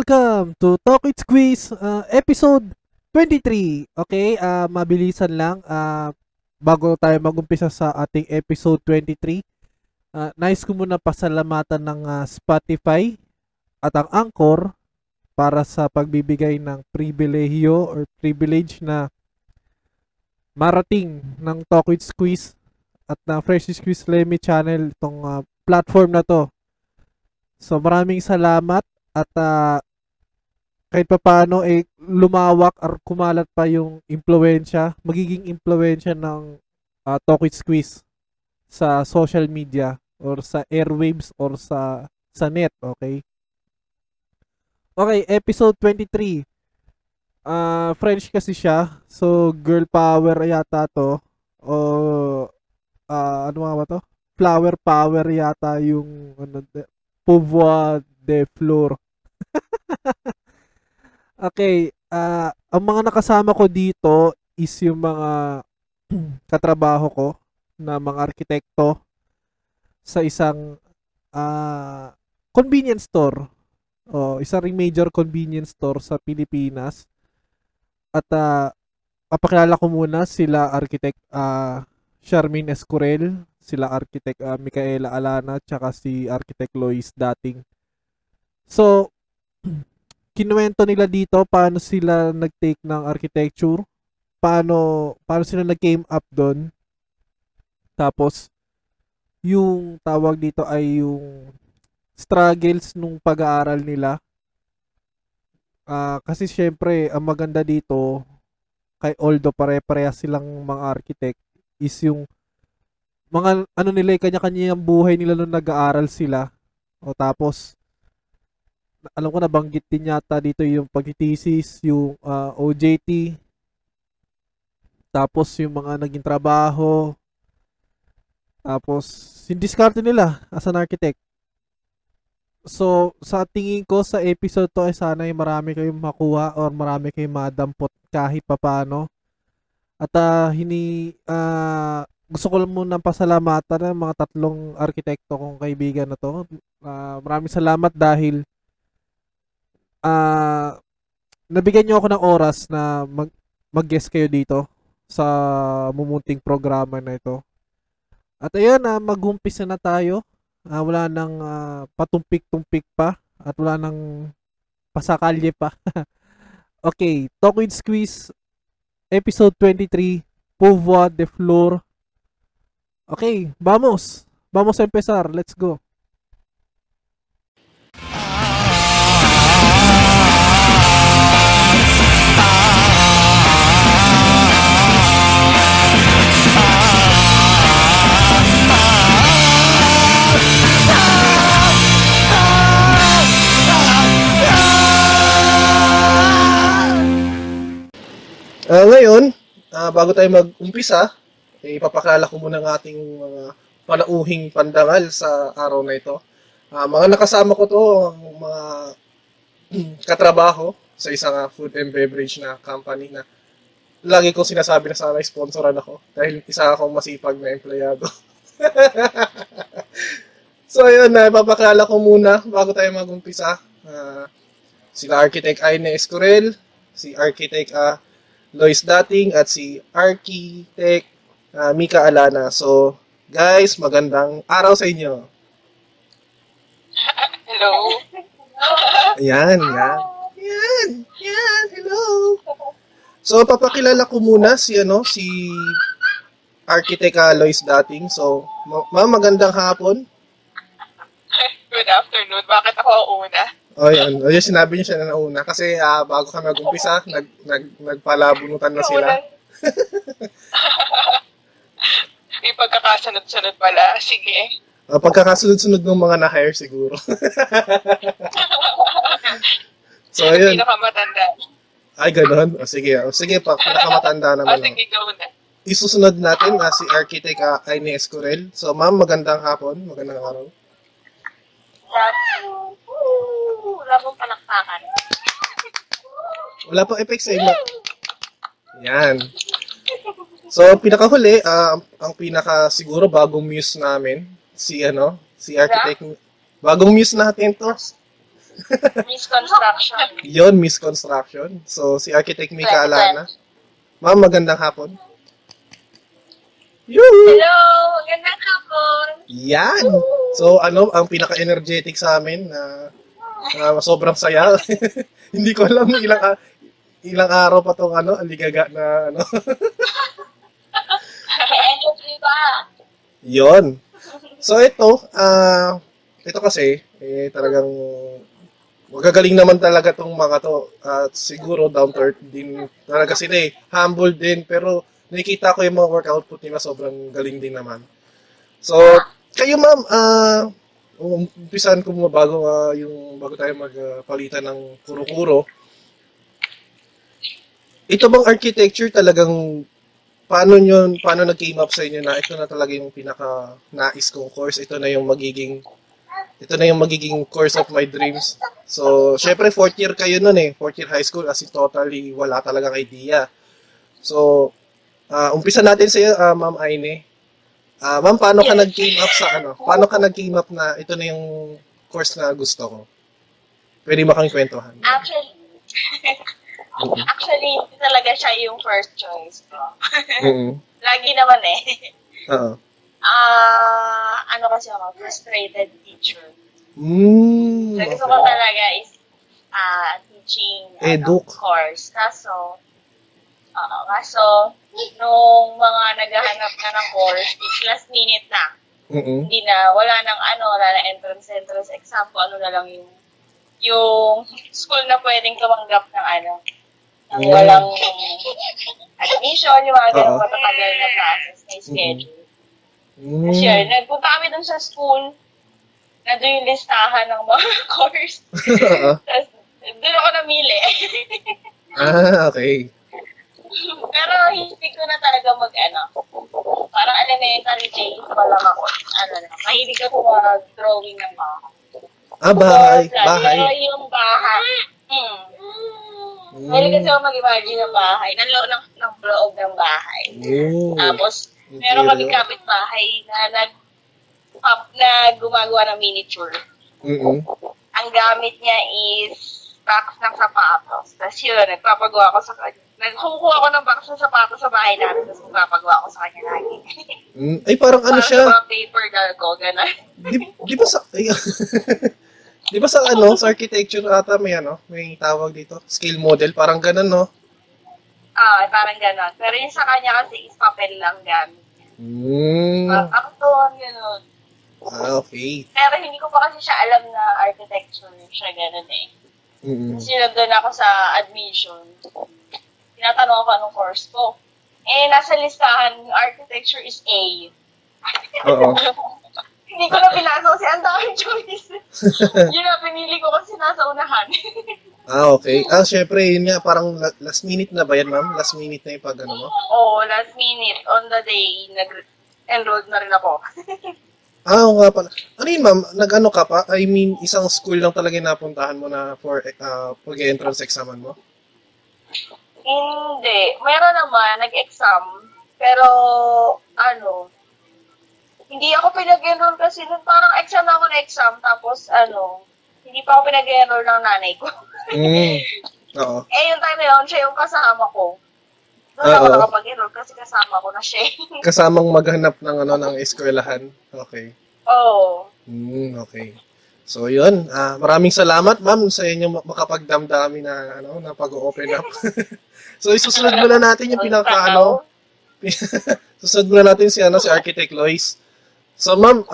Welcome to Talk It Squeeze episode 23. Okay, mabilisan lang bago tayo mag-umpisa sa ating episode 23. Nice ko muna pasalamatan ng Spotify at ang Anchor para sa pagbibigay ng pribilehiyo or privilege na marating ng Talk It Squeeze at ng Fresh Squeeze Lemmy Channel itong platform na to. So maraming salamat at kahit papaano lumawak or kumalat pa yung impluwensya, magiging impluwensya ng Talk It Squeeze sa social media or sa airwaves or sa net, okay? Okay, episode 23. French kasi siya. So, girl power yata to. O, ano nga ba to? Flower power yata yung ano, pouvoir de fleur. Okay. Ang mga nakasama ko dito is yung mga katrabaho ko na mga arkitekto sa isang convenience store. Oh, isa ring major convenience store sa Pilipinas. At papakilala ko muna sila Architect Sharmin Escurel, sila Architect Mikaela Alana, tsaka si Architect Lois Dating. So, kinuwento nila dito paano sila nag-take ng architecture, paano sila nag-came up doon. Tapos, yung tawag dito ay yung struggles nung pag-aaral nila. Kasi syempre, ang maganda dito, kay although pare-pareha silang mga architect, is yung mga ano nila, kanya-kanya yung buhay nila nung nag-aaral sila. O tapos, alam ko nabanggit din yata dito yung pag-thesis, yung OJT, tapos yung mga naging trabaho, tapos, sindiskarte nila as an architect. So, sa tingin ko sa episode to ay sana ay marami kayong makuha or marami kayong madampot kahit papano. At gusto ko lang muna pasalamatan ng mga tatlong arkitekto kong kaibigan na to. Maraming salamat dahil nabigyan niyo ako ng oras na mag-guest kayo dito sa mumunting programa na ito. At ayun, mag-umpisa na tayo. Wala nang patumpik-tumpik pa at wala nang pasakalye pa. Okay, Talk It Squeeze episode 23, Pouvoir de Fleur. Okay, vamos. Vamos a empezar. Let's go. Ngayon, bago tayo mag-umpisa, ipapakilala ko muna ng ating mga panauhing pandangal sa araw na ito. Mga nakasama ko to, ang mga katrabaho sa isang food and beverage na company na lagi kong sinasabi na sana sponsoran ako dahil isa akong masipag na empleyado. So ayun, ipapakilala ko muna bago tayo mag-umpisa. Sila Architect Aine Escurel, si Architect Lois Dating at si Architect Mika Alana. So, guys, magandang araw sa inyo. Hello. Ayan, yan, hello. So, papakilala ko muna si Architect Lois Dating. So, ma'am, magandang hapon. Good afternoon. Bakit ako una? O yan, sinabi niyo siya na nauna kasi bago ka mag-umpisa, nagpalabunutan na sila. May pagkakasunod-sunod pala, sige. Pagkakasunod-sunod ng mga na-hire siguro. So ayun. Pinakamatanda. Ay, ganun? O sige, pinakamatanda naman. O sige, go na. Isusunod natin si Architect Aine Escurel. So ma'am, magandang hapon, magandang araw. Wala pong palakpakan. Wala pong effects sa iba. Yan. So, pinakahuli, ang pinaka siguro bagong muse namin, si Architect. Bagong muse natin to. Misconstruction. Yun, misconstruction. So, si Architect Mikaela Alana. Ma'am, magandang hapon. Yoo-hoo! Hello! Magandang hapon! Yan! Woo-hoo! So, ano, ang pinaka-energetic sa amin na sobrang saya. Hindi ko alam ilang araw pa itong ano, aligaga na ano. Energy ba? Yun. So, ito kasi, talagang magagaling naman talaga itong mga to. At siguro, down to earth din talaga sila eh. Humble din, pero nakikita ko yung mga work output nila, sobrang galing din naman. So, kayo ma'am, umpisan ko muna bago tayo magpalitan ng kuro-kuro. Ito bang architecture talagang, paano nag-came up sa inyo na ito na talaga yung pinaka-nais kong course, ito na yung magiging course of my dreams. So, syempre, fourth year kayo nun eh, fourth year high school, as in totally wala talagang idea. So, umpisa natin sa iyo, Ma'am Aine. Ma'am, paano ka nag-came up sa ano? Paano ka nag-came up na ito na yung course na gusto ko? Pwede ba kang kwentuhan? Actually, hindi talaga siya yung first choice ko. Mm-hmm. Lagi naman eh. Oo. Ano kasi ako, frustrated teacher. So, gusto ko talaga is teaching course. Kaso, nung mga naghahanap na ng course, it's last minute na. Mm-hmm. Hindi na, wala nang entrance exam, ano na lang yung school na pwedeng tumanggap ng ng walang admission, yung mga ganun matatagal na process na schedule. Mm-hmm. Kasi yun, nagpunta kami dun sa school, na doon yung listahan ng mga course. Tapos, doon ako namili. Okay. Pero hindi ko na talaga parang elementary days pa lang ako. Mahilig ako mag-drawing ng mga. Bahay. Yung bahay. Mahilig kasi ako mag-imagine ng bahay, ng loob ng bahay. Tapos, meron kami kapitbahay na gumagawa ng miniature. Mm-hmm. Ang gamit niya is box ng sapatos. Tapos yun, nagpapagawa ko sa kanya. Nagkukuha ako ng box ng sapatos sa bahay namin, tapos magpapagawa ko sa kanya lagi. Ay, parang ano siya? Parang paper girl ko, gano'n. Di ba sa architecture ata may tawag dito, scale model, parang gano'n, no? Parang gano'n. Pero yung sa kanya kasi is papel lang gano'n. Parang gano'n. Okay. Pero hindi ko pa kasi siya alam na architecture siya gano'n eh. Mm-hmm. Kasi nandun ako sa admission. Tinatanong ako anong course ko. Nasa listahan, architecture is A. Oo. Hindi ko na pinasa kasi ang daming choices. Yun na, pinili ko kasi nasa unahan. Okay. Syempre, yun nga, parang last minute na ba yan, ma'am? Last minute na yung pag-ano mo? Oo, last minute. On the day, nag-enrolled na rin ako. Oo nga pala. Ano yun, ma'am? Nag-ano ka pa? I mean, isang school lang talaga napuntahan mo na for pag-entrance examan mo? Hindi. Meron naman, nag-exam. Pero, hindi ako pinag-enroll kasi nun parang exam na ako na exam. Tapos, hindi pa ako pinag-enroll ng nanay ko. Oo. Yung time na yun, siya yung kasama ko. Doon ako nakapag-enroll kasi kasama ko na siya. Kasamang maghanap ng eskwelahan. Okay. Oo. Okay. So, yun. Maraming salamat, ma'am, sa inyong makapagdamdami na pag-open up. So, isusunod muna natin yung susunod muna natin si Architect Lois. So, ma'am,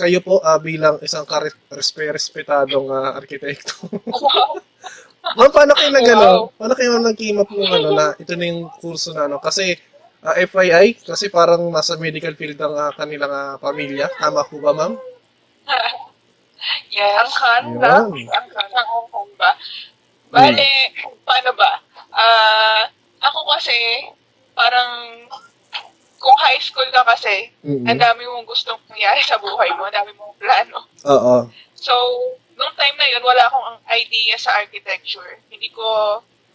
kayo po bilang isang respetadong arkitekto. Ma'am, paano kayo nag-came up na ito na yung kurso na Kasi, FYI, kasi parang nasa medical field ang kanilang pamilya. Tama po ba, ma'am? Yeah, ang kanda ko kung ba. Bale, paano ba? Ako kasi, parang, kung high school ka kasi, ang dami mong gustong nangyari sa buhay mo, ang dami mong plano. Oo. So, nung time na yun, wala akong idea sa architecture.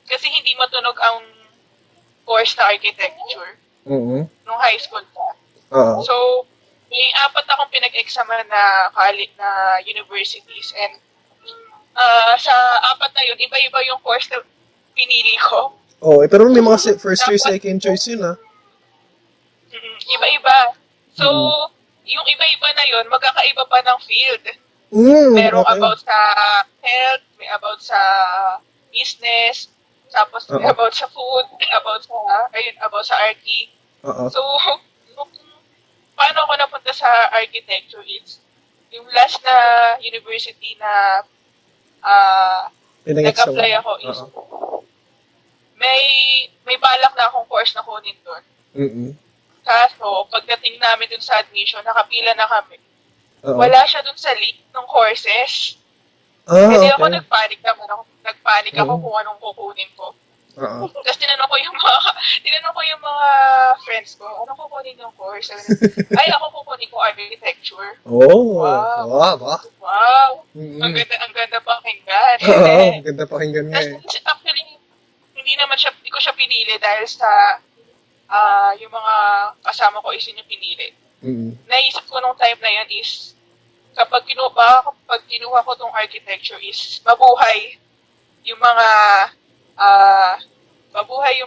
Kasi hindi matunog ang course na architecture. Nung high school pa. So, may 4 akong pinag-examan na college na universities and sa apat na yun, iba-iba yung course na pinili ko. Oh, eh, pero may mga first year, second choice yun, ah. Iba-iba. So, yung iba-iba na yun, magkakaiba pa ng field. Merong about sa health, may about sa business, tapos may about sa food, may about sa, ayun, about sa archi. So, paano ako napunta sa architecture? It's yung last na university na nag-apply ako is may balak na akong course na kunin doon. Kaso, pagdating namin dun sa admission, nakapila na kami. Wala siya dun sa list ng courses. Hindi ako nagpanik naman. Nagpanik ako kung anong kukunin ko. Tapos tinanong ko yung mga friends ko, ano kukunin yung course? Ay, ako kukunin ko architecture. Oh, wow. Ang ganda pakinggan. Ang ganda pakinggan niya. Tapos actually, hindi ko siya pinili dahil sa yung mga kasama ko is yun yung pinili. Naisip ko nung time na yan is, kapag kinuha ko tong architecture is, mabuhay yung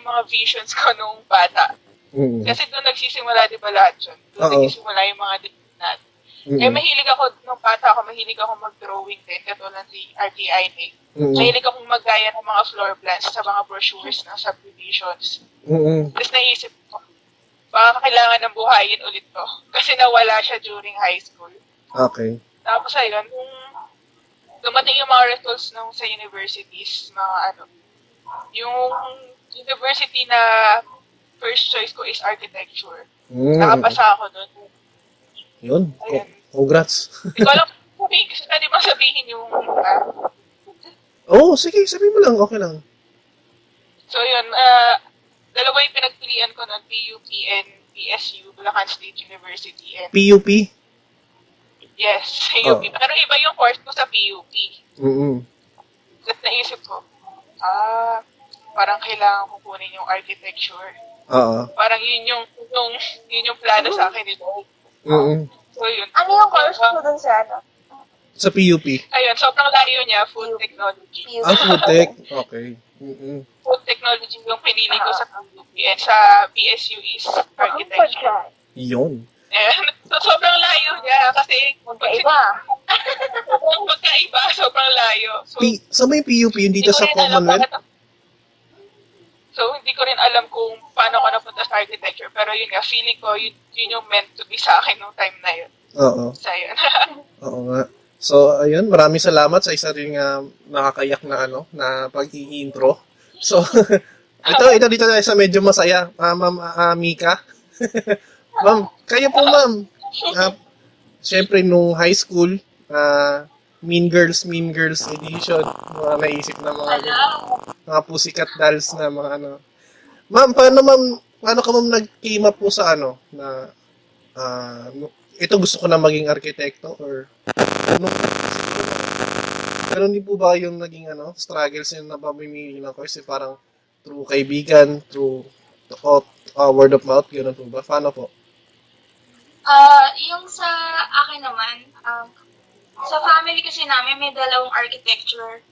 mga visions ko nung bata. Kasi doon nagsisimula, di ba, lahat yun? Doon nagsisimula yung mga dinat. Eh, mahilig ako, nung bata ako, mahilig ako mag-drawing din, katulad si RTI. Mahilig akong maggaya ng mga floor plans sa mga brochures ng subdivisions. Tapos naisip ko, baka kailangan ng buhayin ulit to. Kasi nawala siya during high school. Okay. Tapos ayun, nung dumating yung mga results nung sa universities, yung university na first choice ko is architecture. Nakapasa ako doon. Yun. Congrats. Hindi ko alam kung pwede mo sabihin yung... sige. Sabihin mo lang. Okay lang. So, yun. Dalawa yung pinagpilian ko noon. PUP and PSU, Bulacan State University. And... PUP? Yes, PUP. Pero iba yung course ko sa PUP. At naisip ko, parang kailangan ko kunin yung architecture. Parang yun yung plano sa akin nito. So yun. Ano yung course mo dun sa ano? Sa PUP? Ayun, sobrang layo niya, food technology. Food tech? Okay. Food technology yung pinili ko sa PUP. And sa PSU is architecture. Yun. Ayan, so sobrang layo niya kasi... Magkaiba. Magkaiba, sobrang layo. So, saan may PUP yun dito sa Commonwealth? So, hindi ko rin alam kung paano ko napunta sa architecture. Pero yun nga, feeling ko, yun yung meant to be sa akin nung time na yun. So, yun. Oo nga. So, ayun, maraming salamat sa isa rin nga nakakayak na na pag-i-intro. So, ito dito tayo sa medyo masaya. Ma'am Mika. Ma'am, kayo po ma'am. Siyempre, nung high school, Mean Girls edition, mga naisip na mga pusikat dolls na mga ano. Ma'am, paano ka ma'am nag-came up po sa na ito gusto ko na maging arkitekto or ano? Pero hindi po ba yung naging struggles yung napamimili ng course, parang through kaibigan, through word of mouth, gano'n po ba? Paano po? Yung sa akin naman, sa family kasi namin, may dalawang architect na.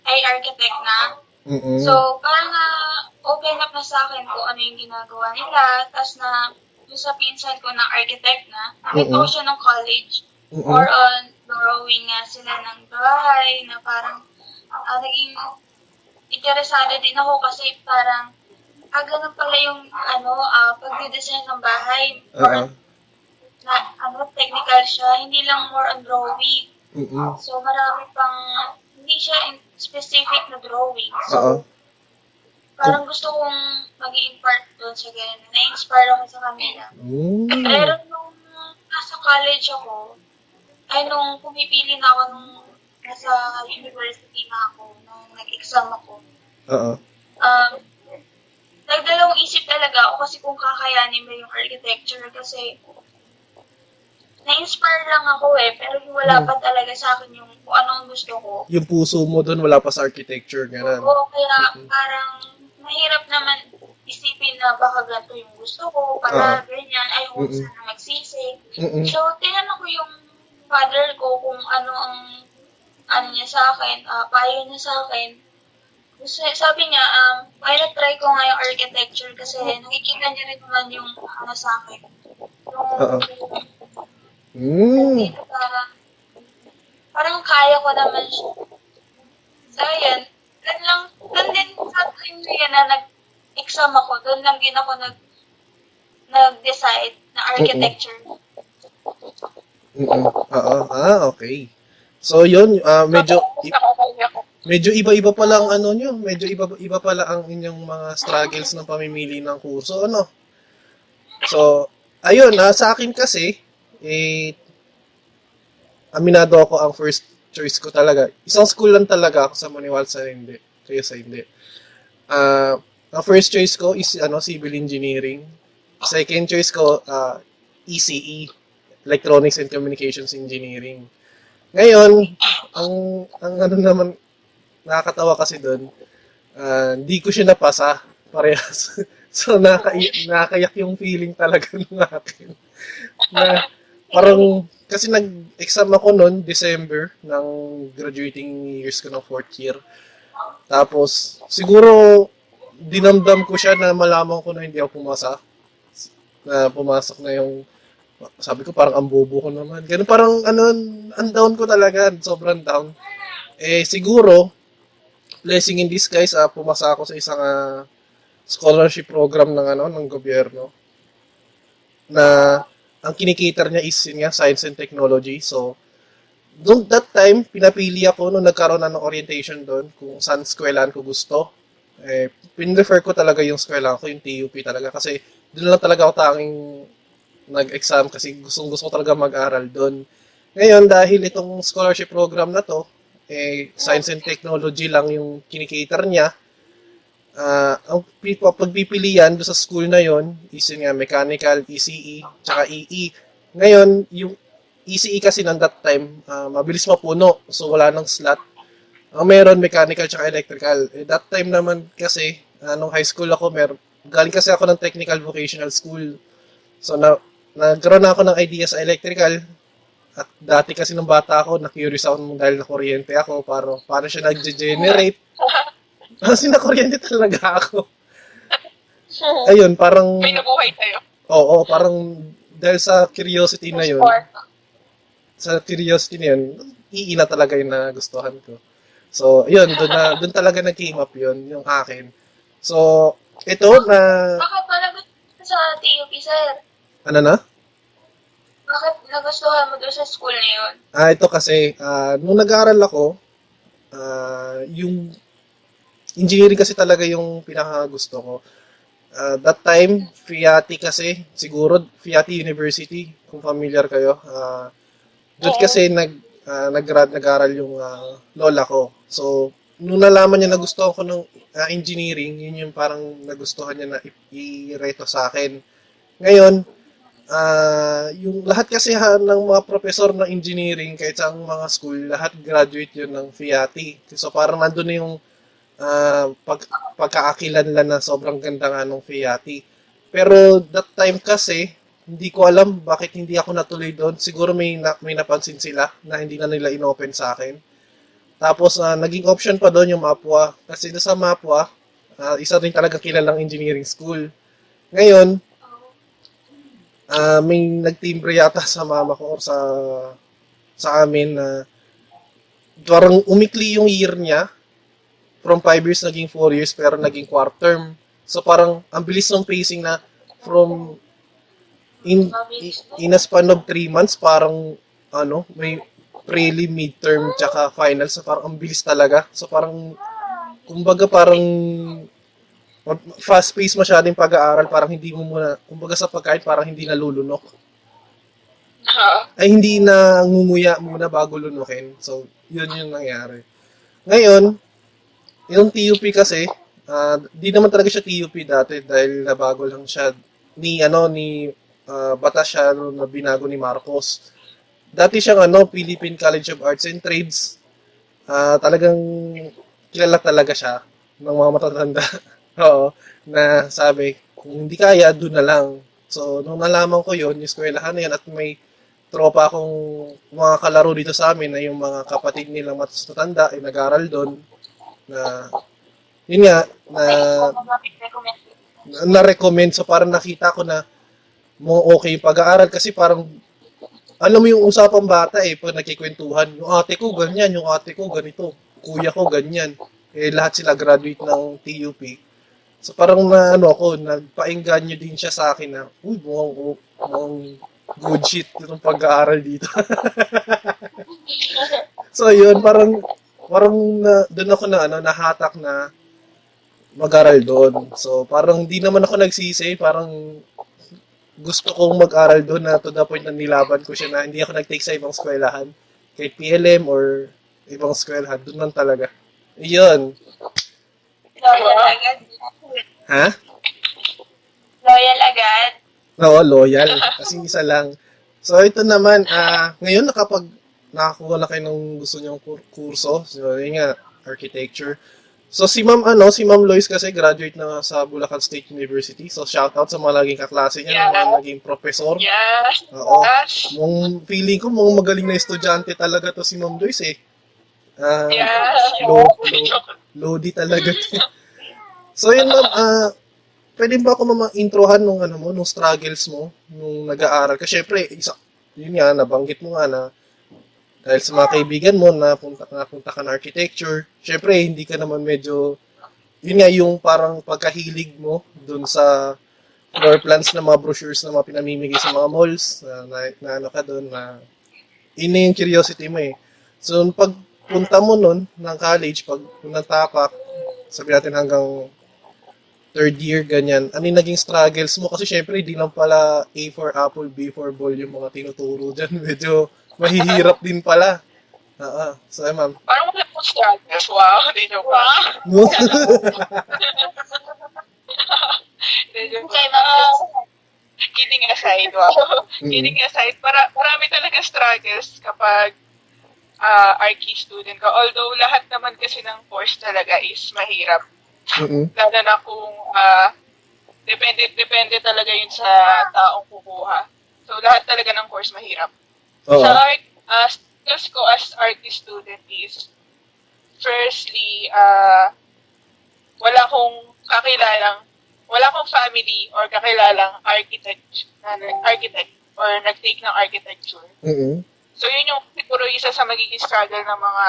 So, parang open up na sa akin kung ano yung ginagawa nila. Tapos na, yung sa pinsan ko na architect na, nakita ko siya ng college. More on drawing nga sila ng bahay, na parang naging interesado din ako kasi parang ganun pala yung pagdidesign ng bahay. Technical siya, hindi lang more on drawing. So, marami pang, hindi siya in specific na drawing. So, parang gusto kong mag-i-impart doon sa ganyan. Na-inspire ako sa kanila. Pero nung nasa college ako, nung pumipili na ako nung nasa university na ako, nung nag-exam ako, nagdalawang isip talaga ako kasi kung kakayanin ba yung architecture kasi... Na-inspire lang ako pero wala pa talaga sa akin yung kung anong gusto ko. Yung puso mo doon, wala pa sa architecture, gano'n. Oo, kaya parang mahirap naman isipin na baka ganito yung gusto ko, para ganyan, ayaw ko sana magsisig. So, tinanong ko yung father ko kung ano ang ano niya sa akin, payo niya sa akin. Gusto, sabi niya, ay na-try ko nga yung architecture kasi nakikita niya rin naman yung ano sa akin. Parang kaya ko naman siya. So, yan. Doon lang, doon din sa time na yan na nag-exam ako, doon lang din ako nag-decide na architecture. Okay. So yun, medyo iba-iba pa lang ano niyo, medyo iba-iba pa lang ang inyong mga struggles ng pamimili ng kurso, ano. So ayun, sa akin kasi aminado ako, ang first choice ko talaga. Isang school lang talaga ako sa Maniwal sa hindi, kaya sa hindi. Ang first choice ko is civil engineering. Second choice ko ECE, Electronics and Communications Engineering. Ngayon, ang ano naman, nakakatawa kasi doon, hindi ko siya napasa parehas. So, nakakayak yung feeling talaga ng akin. Na, parang, kasi nag-exam ako noon, December, ng graduating years ko ng fourth year. Tapos, siguro, dinamdam ko siya na malaman ko na hindi ako pumasa. Na pumasok na yung, sabi ko parang ang bobo ko naman. Ganun, parang ang down ko talaga, sobrang down. Eh siguro blessing in disguise, pumasa ako sa isang scholarship program ng gobyerno na ang kinikater niya is yun nga, science and technology. So doon that time pinapili ako nung nagkaroon na ng orientation doon kung saan eskwelahan ko gusto. Eh pinrefer ko talaga yung eskwelahan ko, yung TUP talaga kasi doon lang talaga ako tanging nag-exam kasi gusto ko talaga mag-aral doon. Ngayon, dahil itong scholarship program na to, science and technology lang yung kinikater niya, ang pagpipilian doon sa school na yon is yun nga, mechanical, ECE, tsaka EE. Ngayon, yung ECE kasi ng that time, mabilis mapuno, so wala nang slot. Ang meron, mechanical tsaka electrical. That time naman kasi, nung high school ako, galing kasi ako ng technical vocational school. So, nagkaroon na ako ng idea sa electrical. At dati kasi nung bata ako, na-curious ako dahil na-kuryente ako. Paano siya nag-generate? Kasi na-kuryente talaga ako. Ayun, parang... May nabuhay tayo. Oo, parang dahil sa curiosity na yun. Ii na talaga yung nagustuhan ko. So, yun, doon talaga nag-came up yun, yung akin. So, ito na... Baka pala sa TUP, sir. Ano na? Bakit nagustuhan mo doon sa school na yun? Ito kasi, nung nag-aaral ako, yung engineering kasi talaga yung pinakagusto ko. That time, FIATI kasi, siguro FIATI University, kung familiar kayo. Doon kasi nag-aaral yung lola ko. So, nung nalaman niya na gusto ko ng engineering, yun yung parang nagustuhan niya na i-reto sa akin. Ngayon, yung lahat kasi ng mga professor ng engineering, kahit sa mga school, lahat graduate yun ng FIATI. So parang nandun na yung pagkaakilanlan na sobrang ganda nga ng FIATI. Pero that time kasi, hindi ko alam bakit hindi ako natuloy doon. Siguro may napansin sila na hindi na nila inopen sa akin. Tapos, naging option pa doon yung Mapua. Kasi doon sa Mapua, isa rin talaga kilalang engineering school. Ngayon, may nagtimbre yata sa mama ko or sa amin na parang umikli yung year niya. From 5 years, naging 4 years, pero naging quart term. So, parang ang bilis ng pacing na from in a span of 3 months, parang may... prelim, midterm, tsaka final. So, parang ang bilis talaga. So, parang, kumbaga, parang fast-paced masyado yung pag-aaral. Parang hindi mo muna, kumbaga sa pagkain, parang hindi nalulunok. Ay, hindi na ngunguya muna bago lunokin. So, yun yung nangyari. Ngayon, yung TUP kasi, di naman talaga siya TUP dati dahil nabago lang siya ni batas siya na binago ni Marcos. Dati siyang Philippine College of Arts and Trades. Talagang kilala talaga siya ng mga matatanda. Oo, na sabi, kung hindi kaya, doon na lang. So, nung nalaman ko yun, yung eskwelahan na yan, at may tropa akong mga kalaro dito sa amin na yung mga kapatid nilang matatanda ay nag-aral doon na yun nga na-recommend. So parang nakita ko na mo okay pag-aaral kasi parang alam mo yung usapang bata eh pag nagkikwentuhan, yung ate ko ganyan, yung ate ko ganito, kuya ko ganyan, eh lahat sila graduate ng TUP. So parang na ano ako, nagpaengganyo din siya sa akin na uy, mukhang good shit itong pag-aaral dito. So yun, parang doon ako na nahatak na mag-aral doon. So parang di naman ako nagsisi, parang gusto kong mag-aral doon na to the point na nilaban ko siya na hindi ako nag-take sa ibang eskwelahan. Kay PLM or ibang eskwelahan, doon lang talaga. Yun. Loyal agad. Ha? Loyal agad. Oo, loyal. Kasi isa lang. So, ito naman, ngayon nakakuha na kayo ng gusto niyong kurso. So, yun nga, architecture. So, si Ma'am Lois kasi graduate na sa Bulacan State University. So, shoutout sa mga laging kaklase niya, mga naging professor. Yeah. Oo. Feeling ko, mong magaling na estudyante talaga to si Ma'am Lois eh. Lodi talaga. So, yun Ma'am, pwede ba ako introhan nung struggles mo nung nag-aaral? Kasi syempre, yun nga, nabanggit mo nga na dahil sa mga kaibigan mo na napunta ka na architecture, syempre, hindi ka naman medyo, yun nga, yung parang pagkahilig mo dun sa floor plans na mga brochures na mga pinamimigay sa mga malls, na ano ka dun, na yun yung curiosity mo eh. So, pagpunta mo nun ng college, pag natapak, sabi natin hanggang third year, ganyan. Ano yung naging struggles mo? Kasi syempre, di lang pala A for apple, B for ball yung mga tinuturo dyan. Medyo mahihirap din pala. So, ma'am. Parang wala po struggles. Wow, di nyo ba? Kidding aside, wow. Kidding aside, marami talaga struggles kapag archi student ka. Although, lahat naman kasi ng course talaga is mahirap. Lalo na kung depende talaga yun sa taong kukuha. So, lahat talaga ng course mahirap. Uh-huh. Sa art, skills ko as art student is, firstly, wala akong family or kakilalang architect or nag-take ng architecture. Uh-huh. So, yun yung siguro isa sa magiging struggle ng mga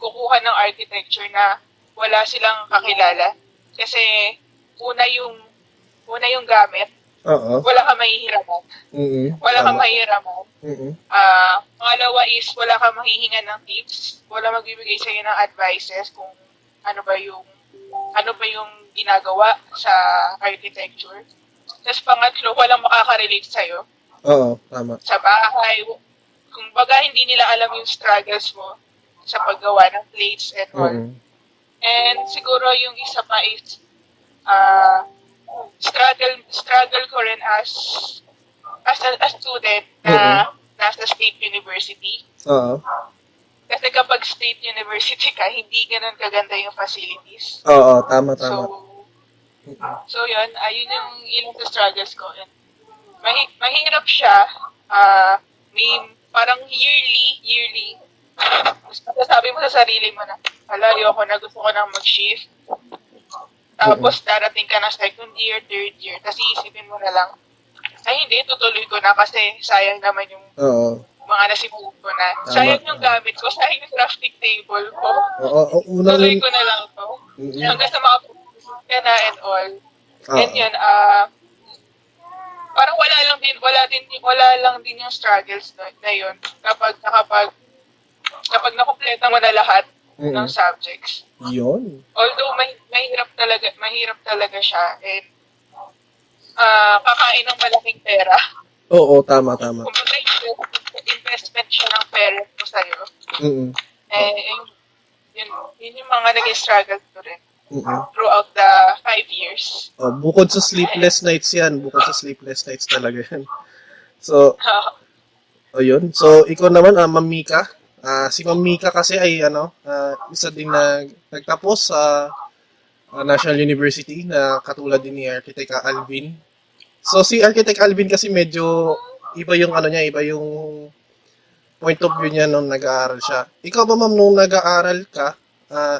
kukuha ng architecture na wala silang kakilala. Kasi una yung gamit, wala kang mahihiraman. Mm-hmm. Wala kang mahihiraman. Mm-hmm. Pangalawa is wala kang mahihingan ng tips, wala magbibigay sa iyo ng advices kung ano ba yung ginagawa sa architecture. Tapos pangatlo, walang makaka-relate sa iyo. Oo, tama. Sa bahay, kung baga hindi nila alam yung struggles mo sa paggawa ng plates and all. Mm-hmm. And siguro yung isa pa is struggle ko rin as a student na nasa State University. Oo. Kasi kapag State University ka, hindi ganun kaganda yung facilities. Oo, tama. So yun, ayun yung struggles ko. And mahirap siya. May parang yearly. Sabi mo sa sarili mo na, hala, ayoko na, gusto ko nang mag-shift. Tapos darating ka na second year, third year, tapos iisipin mo na lang, ay hindi, tutuloy ko na kasi sayang naman yung mga nasimulan ko na. Tama. Sayang yung gamit ko, sayang yung drafting table ko. Tuloy ko na lang to. Hanggang sa makapunod ka na and all. And yun, parang wala lang din yung struggles na yun kapag nakumpleto mo na lahat ng subjects. Yun. Although mahirap talaga siya and kakain ng malaking pera. Oo, tama. Kung investment siya ng parents mo sa'yo. Yun yung mga naging struggle ko rin throughout the 5 years. Oh, bukod sa sleepless nights yan. Talaga yan. So, yun. So, ikaw naman, Ma'am Mika. Si Ma'am Mika kasi ay isa din na nagtapos sa National University na katulad din ni Architect Alvin. So si Architect Alvin kasi medyo iba yung ano niya, iba yung point of view niya nung nag-aaral siya. Ikaw ba, ma'am, nung nag-aaral ka,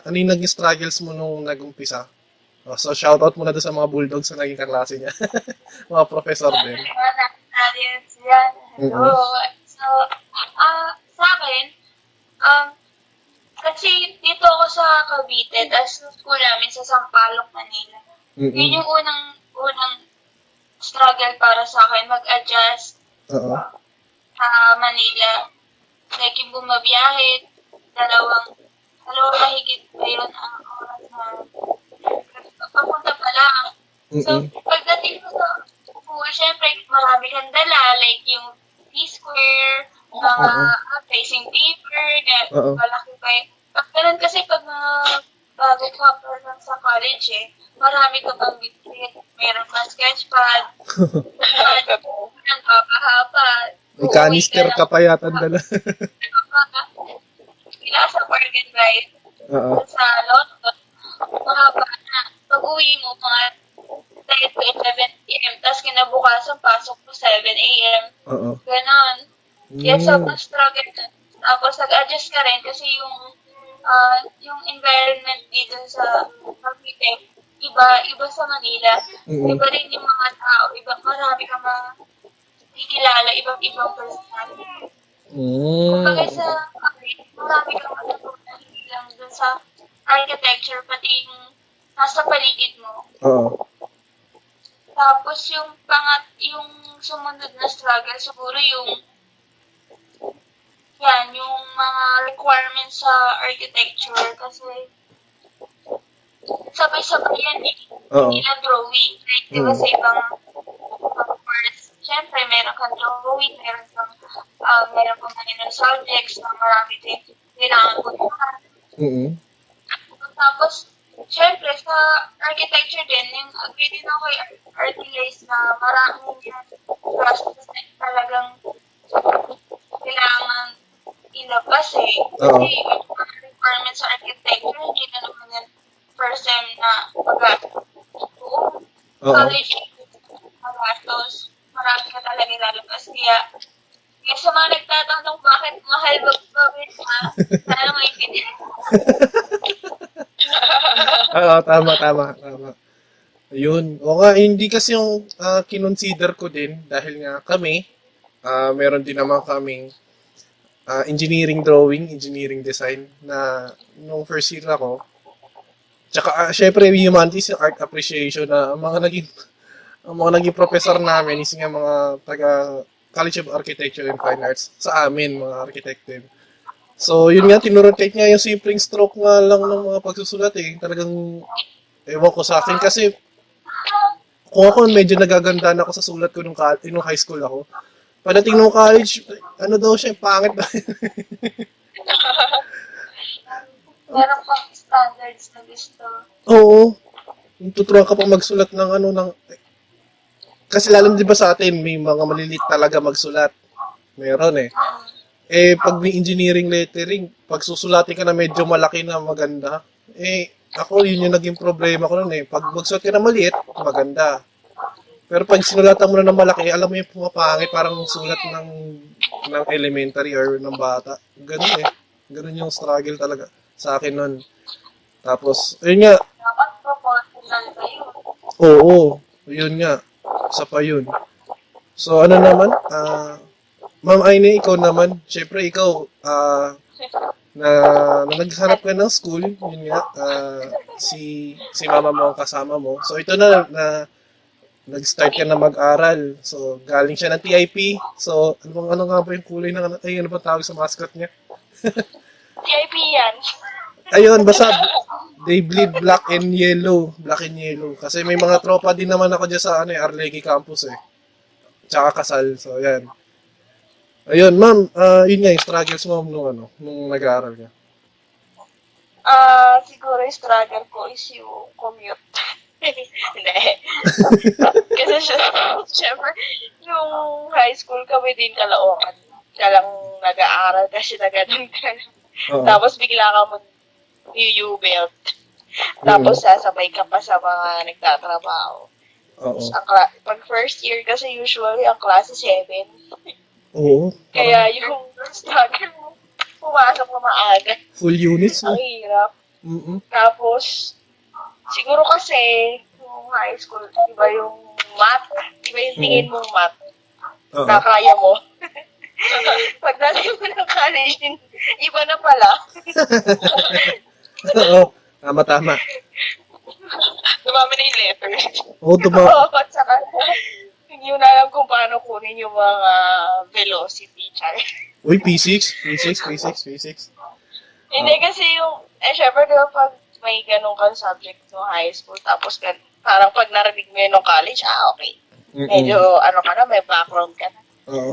ano yung naging struggles mo nung nag-umpisa? Oh, so, shoutout muna doon sa mga bulldogs na naging kaklase niya. Mga professor din. So, sa akin, kasi dito ako sa Cavite, tapos school namin sa Sampaloc, Manila. Mm-hmm. Yun yung unang struggle para sa akin, mag-adjust sa Manila. Like yung bumabiyahe, dalawang mahigit pa yun ang oras na papunta pa lang. Mm-hmm. So, pagdating ko sa school, syempre marami kang dala, like yung P-square, mga tracing paper, malaki pa yun. Ganun kasi pag mga bago ka pa lang sa college eh, marami ka pang bitbit, mayroon pa sketchpad, napapahaba. May canister ka pa yata dala. Sa bargain ride, sa London, mahaba na. Pag-uwi mo mga 10 to 11 p.m. Tapos kinabukasan, pasok mo 7 a.m. Ganon. Kaya sobrang struggle na. Tapos nag-adjust ka rin kasi yung environment dito sa Cavite, iba sa Manila. Iba rin yung mga tao. Iba, marami ka mga kikilala, ibang personality. Kumbaga sa Cavite, marami ka mga kikilala dun sa architecture, pati yung nasa paligid mo. Tapos yung sumunod na struggle, siguro yung mga requirements sa architecture kasi sabay-sabay yan eh. Ilang drawing, right? Diba sa ibang parts, syempre meron kang drawing, meron kang manual subjects na marami din kailangan bunuhan. Tapos, siyempre, sa architecture din, yung agree din ako yung architects na maraming process na talagang kailangan ilabas eh. Kasi yung mga requirements sa architecture, hindi na naman yung first time na college, pag-atos, marami na talaga ilalabas. Kaya sa mga nagtatanong bakit mahal bagawin na, sana maintindihan. Oo, tama. Yun. O nga, hindi kasi yung kinonsider ko din dahil nga kami, meron din naman kaming engineering drawing, engineering design na nung first year ako. Tsaka, syempre, humanities, yung art appreciation na ang mga naging professor namin is nga mga taga College of Architecture and Fine Arts sa amin, mga architective. So, yun nga, tinurocate nga yung simpleng stroke nga lang ng mga pagsusulat eh. Talagang, ewan ko sa akin. Kasi, kung ako, medyo nagaganda na ako sa sulat ko nung high school ako. Pagdating nung college, ano daw siya, pangit ba? Meron pang standards na gusto. Oo. Tuturuan ka pang magsulat ng ano, ng... Kasi lalo di ba sa atin, may mga malilit talaga magsulat. Meron eh. Eh, pag may engineering lettering, pag susulatin ka na medyo malaki na maganda, eh, ako, yun yung naging problema ko nun eh. Pag magsulat ka na maliit, maganda. Pero pag sinulatan mo na ng malaki, alam mo yung pumapangit, parang sulat ng elementary or ng bata. Ganun eh. Ganun yung struggle talaga sa akin nun. Tapos, ayun nga. Dapat proportional pa yun. Oo. Yun nga. Isa pa yun. So, ano naman? Ma'am Aine, ikaw naman, syempre ikaw, na naghanap ka ng school, yun nga, si mama mo ang kasama mo. So ito na nag-start ka na mag-aral. So galing siya ng TIP. So ano nga ba yung kulay ng, ay ano ba tawag sa mascot niya? TIP yan. Ayun, basta they bleed black and yellow. Black and yellow. Kasi may mga tropa din naman ako dyan sa Arlegi campus eh. Tsaka Kasal. So yan. Ayun, ma'am, yun nga yung struggles mo nung nag-aaral niya. Siguro yung struggle ko is yung commute. Hindi. Kasi syempre, yung high school kami din Kalaokan. Kalang nag-aaral kasi na ganun ka lang. Tapos bigla ka mo yung U-belt. Tapos sasabay ka pa sa mga nagtatrabaho. So, pag first year kasi usually ang klase 7. Oo. Kaya yung struggle mo, pumasok na maaga. Full units mo? Ang hirap. Mm-hmm. Tapos, siguro kasi, yung high school, iba yung math, iba yung tingin mong math. Nakakaya mo. Pag natin mo ng college, iba na pala. Oo. Tama. Dumami na yung letters. Oo, at saka, hindi mo na alam kung paano kunin yung mga velocity chart. Uy, P6. Hindi kasi yung, syempre diba pag may ganun kang subject no high school, tapos parang pag narinig mo yun ng college, okay. Medyo, may background ka na. Oo.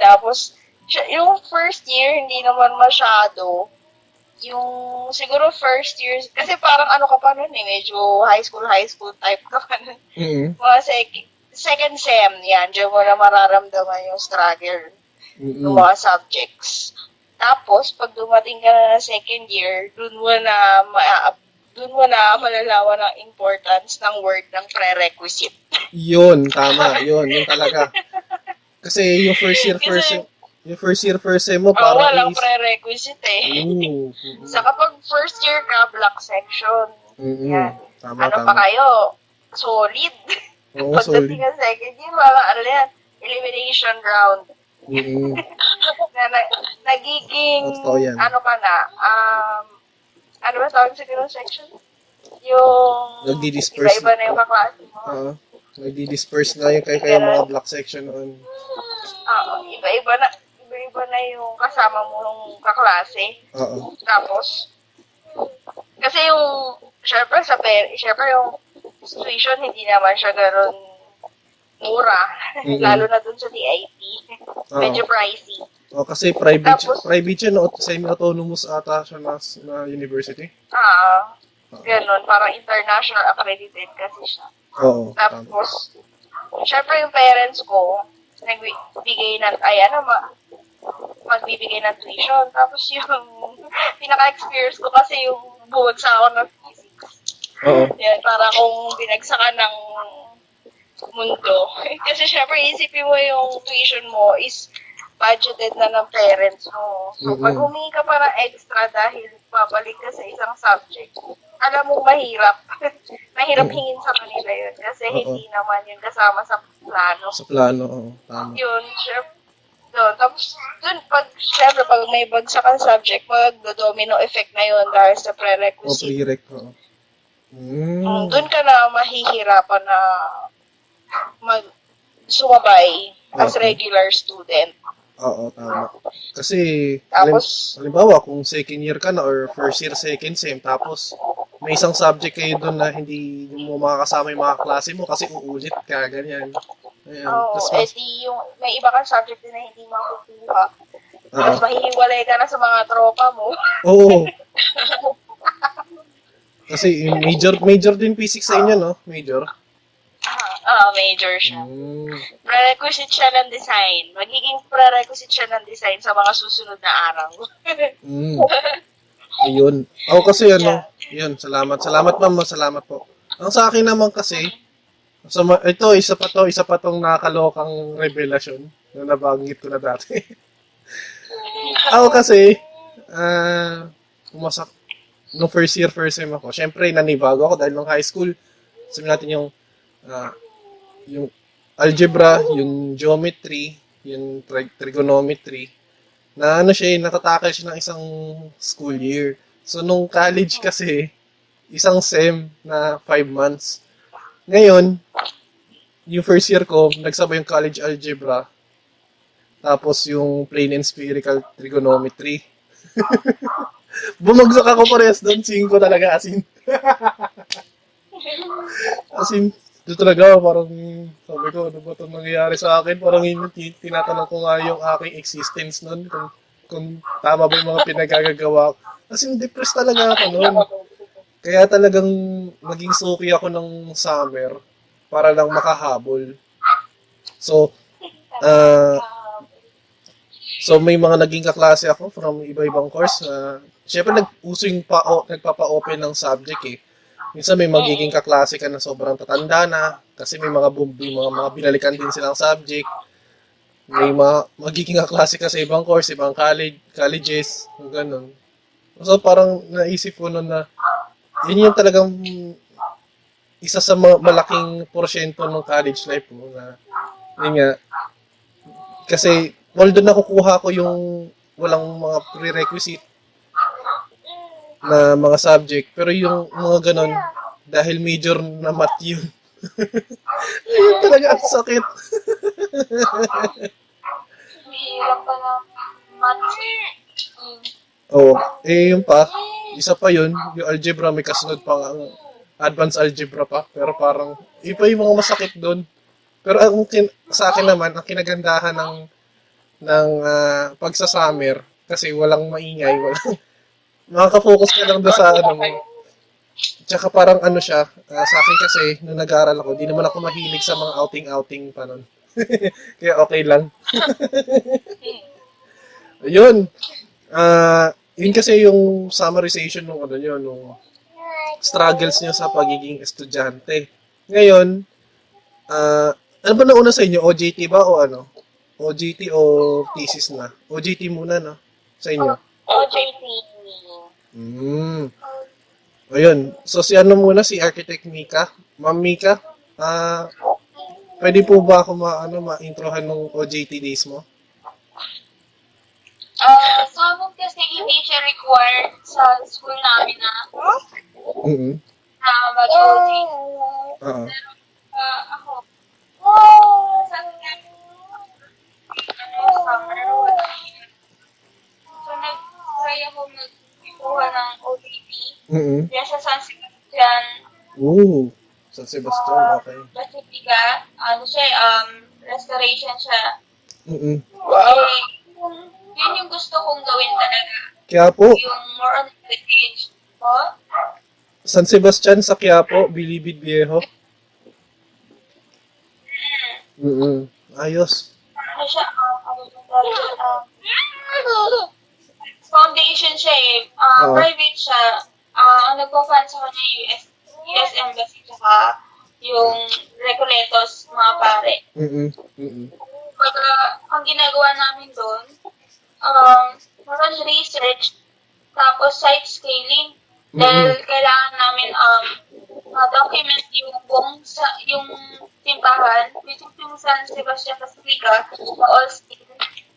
Tapos, yung first year, hindi naman masyado. Yung siguro first year, kasi parang ka pa nun medyo high school type ka pa nun. Second sem, yan, dyan mo na mararamdaman yung struggle ng mga subjects. Tapos, pag dumating ka na second year, dun mo na malalawa ng importance ng word ng prerequisite. Yun, tama. Yun talaga. Kasi yung first year mo parang walang prerequisite So kapag first year ka, block section. Yan. Tama. Pa kayo? Solid. Pagdating ng second year, elimination round. Nagiging, ano ba tawag sa ganun section? Yung iba-iba na yung kaklase mo. Nagdi-disperse na yung kaya mga block section on. Iba-iba na yung kasama mo ng kaklase. Tapos, kasi yung, syempre yung situation, hindi naman siya gano'n mura. Lalo na dun sa DIT. Medyo pricey. Kasi private siya, semi-autonomous ata siya na university. Gano'n, parang international accredited kasi siya. Tapos, syempre yung parents ko, magbibigay ng tuition. Tapos yung pinaka-experience ko kasi yung buhat sa ako ng physics. Yan, para akong binagsakan ng mundo. Kasi syempre, isipin mo yung tuition mo is budgeted na ng parents mo. So, pag humingi ka pa ng extra dahil babalik ka sa isang subject, alam mo, mahirap hingin sa kanila yun. Kasi hindi naman yun kasama sa plano. Tama. Yun, sure. Tapos, pag may bagsak ang subject, magdo-domino effect na yun dahil sa prerequisite. Doon ka na mahihirapan na sumabay as regular student. Tama. Kasi, tapos, halimbawa, kung second year ka na or first year, second sem, tapos may isang subject kayo doon na hindi mo makakasama yung mga klase mo kasi uulit ka, ganyan. Yung may iba kang subject din na hindi makukuha. Tapos mahihiwalay ka na sa mga tropa mo. Kasi major din physics sa inyo, no? Major? Major siya. Prerequisite siya ng design. Magiging prerequisite siya ng design sa mga susunod na araw. Ayun. Kasi ano, yun, salamat. Salamat, ma'am. Salamat po. Ang sa akin naman kasi, ito, isa pa tong nakakalokang revelasyon na nabanggit ko na dati. Umasak, no first sem ako, syempre, nanibago ako dahil nung high school, sabi natin yung algebra, yung geometry, yung trigonometry, na natatakal siya ng isang school year. So, nung college kasi, isang sem na 5 months. Ngayon, yung first year ko, nagsabay yung college algebra, tapos yung plane and spherical trigonometry. Bumagsak ako parehas doon, 5 talaga, as in, ito talaga, parang sabi ko, ano ba itong nangyayari sa akin? Parang tinatanong ko nga yung aking existence nun, kung tama ba yung mga pinagagagawa ko. As in, depressed talaga ako nun. Kaya talagang maging suki ako ng summer para lang makahabol. So, may mga naging kaklase ako from iba-ibang course. Siyempre, nag-uso yung nagpapa-open ng subject eh. Minsan may magiging kaklase ka na sobrang tatanda na kasi may mga mga binalikan din silang subject. May magiging kaklase ka sa ibang course, ibang colleges, ganun. So parang naisip ko noon na yun yung talagang isa sa malaking porsyento ng college life mo na yun nga. Kasi although nakukuha ko yung walang mga prerequisite na mga subject, pero yung mga ganon, dahil major na math yun. Ayun talaga, ang sakit. Mahirap pa ng math. Oo, yung pa, isa pa yun, yung algebra, may kasunod pang advanced algebra pa, pero parang, iba yung mga masakit doon. Pero ang sa akin naman, ang kinagandahan ng pagsasummer, kasi walang maingay, walang makaka-focus ka lang doon sa ano mo. Tsaka parang ano siya, sa akin kasi, nung nag-aaral ako, di naman ako mahilig sa mga outing-outing pa nun. Kaya okay lang. Yun. Yun kasi yung summarization nung ano yun, nung struggles niya sa pagiging estudyante. Ngayon, ano ba nauna sa inyo? OJT ba o ano? OJT o thesis na? OJT muna, no? Sa inyo? OJT. Ayun. So si ano muna, si Architect Mika. Ma'am Mika, pwede po ba ako ma-introhan ng OJT days mo? So nung kasi teacher required sa school namin na mag-OJT. Pero ako, sabi nga, summer, so nag-try ako mag-ikuha ng OJT. Diyan sa San Sebastian. Oo, San Sebastian, okay. Basitica, ano siya, restoration siya. Yun yung gusto kong gawin talaga. Quiapo? Yung more on the stage po. San Sebastian sa Quiapo, Bilibid Viejo. Ayos. Ano siya, foundation siya eh. Private siya. Ang nagpo-fund sa kanya yung US Embassy tsaka yung Recoletos, mga pare. Ang ginagawa namin doon, research, tapos site scaling. Dahil kailangan namin document yung buong yung simbahan, which is yung San Sebastian Basilica, all skin.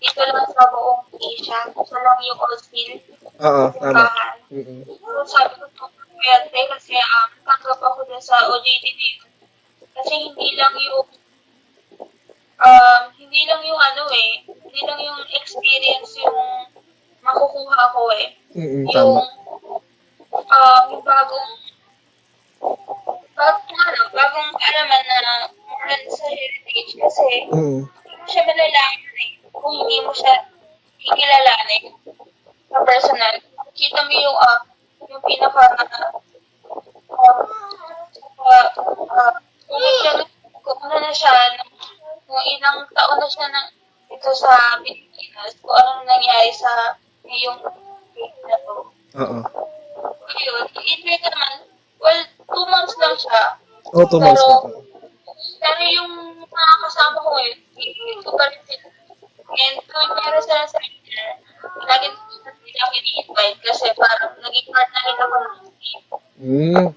Dito lang sa buong Asia, so lang yung all skin. Tama. So sabi ko po, kasi tanggap ako dun sa OJT na yun. Kasi hindi lang yung experience yung makukuha ko eh. Yung bagong alaman na moral sa heritage kasi hindi mo siya malalaman eh. Kung hindi mo siya ikilalanin sa personal, kita mo yung kung ano na siya, kung ilang taon na siya dito sa Pilipinas, kung ano nangyari sa ngayong na to. Ayun, i-try ka naman, 2 months lang siya. 2 months lang pa. Pero yung mga kasama ko ngayon, ito pa rin sila. And kung meron sila sa inyo, laging sila kini-invite kasi parang naging part na rin ako ng team.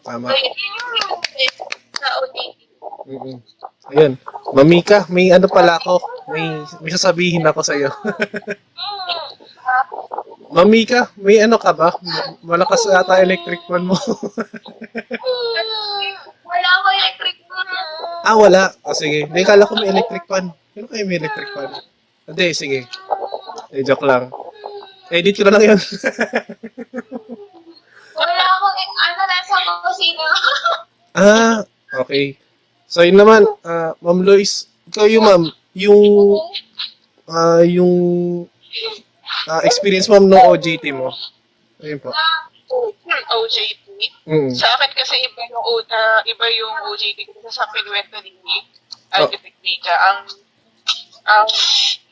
Tama. So, yung sa OJT. Ayun. Mamika, may ano pala ako. May sasabihin ako sa'yo. Mamika, may ano ka ba? Malakas ata electric fan mo. Wala ko electric fan. Wala. Sige. Naikala ko may electric fan. Ano kayo may electric fan? Hindi, sige. Joke lang. Edit ko na lang yun. Wala ko. Nasa kusina. Okay. So yun naman, Ma'am Lois, ikaw yung ma'am, yung experience ma'am ng OJT mo. Ayun po. OJT? Sa akin kasi iba yung OJT sa pinwento ni Architect Dina. Ang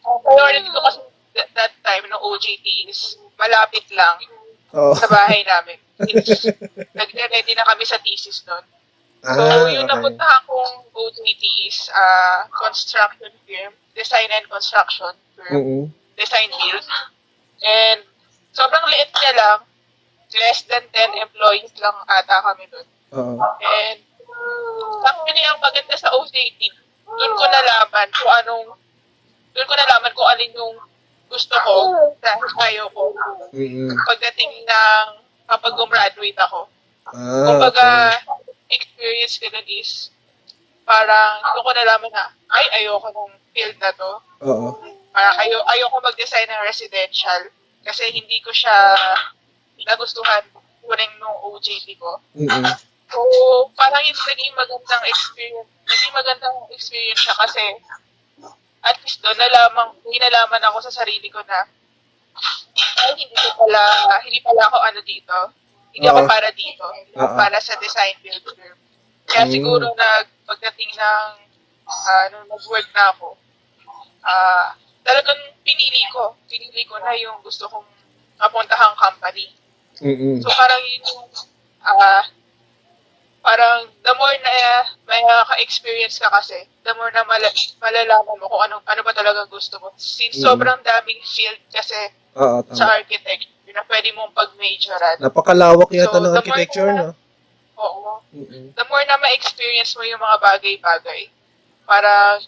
priority ko kasi that time ng OJT is malapit lang sa bahay namin. Nagre-ready na kami sa thesis doon. So, yung napuntahan kong OJT is construction firm, design and construction firm, design build. And sobrang liit niya lang, less than 10 employees lang ata kami doon. And actually, ang maganda sa OJT, doon ko nalaman kung alin yung gusto ko sa kayo ko pagdating ng kapag gumraduate ako. Kumbaga, experience ko nun is parang doon ko nalaman na ayoko ng field na to. Parang ayoko mag-design ng residential kasi hindi ko siya nagustuhan kunin nung OJT ko. So, parang yun naging magandang experience siya kasi at least doon hinalaman ako sa sarili ko na hindi pala ako ano dito. Hindi ako para dito. Para sa design build firm. Kaya siguro pagdating ng nag-work na ako, talagang pinili ko na yung gusto kong kapuntahang company. So parang yun yung parang the more na may ka-experience ka kasi, the more na malalaman mo kung ano ba talaga gusto mo. Since sobrang daming field kasi sa architecture na pwede mong pag-majoran. Napakalawak yata ng architecture, no? Oo. The more na ma-experience mo yung mga bagay-bagay, para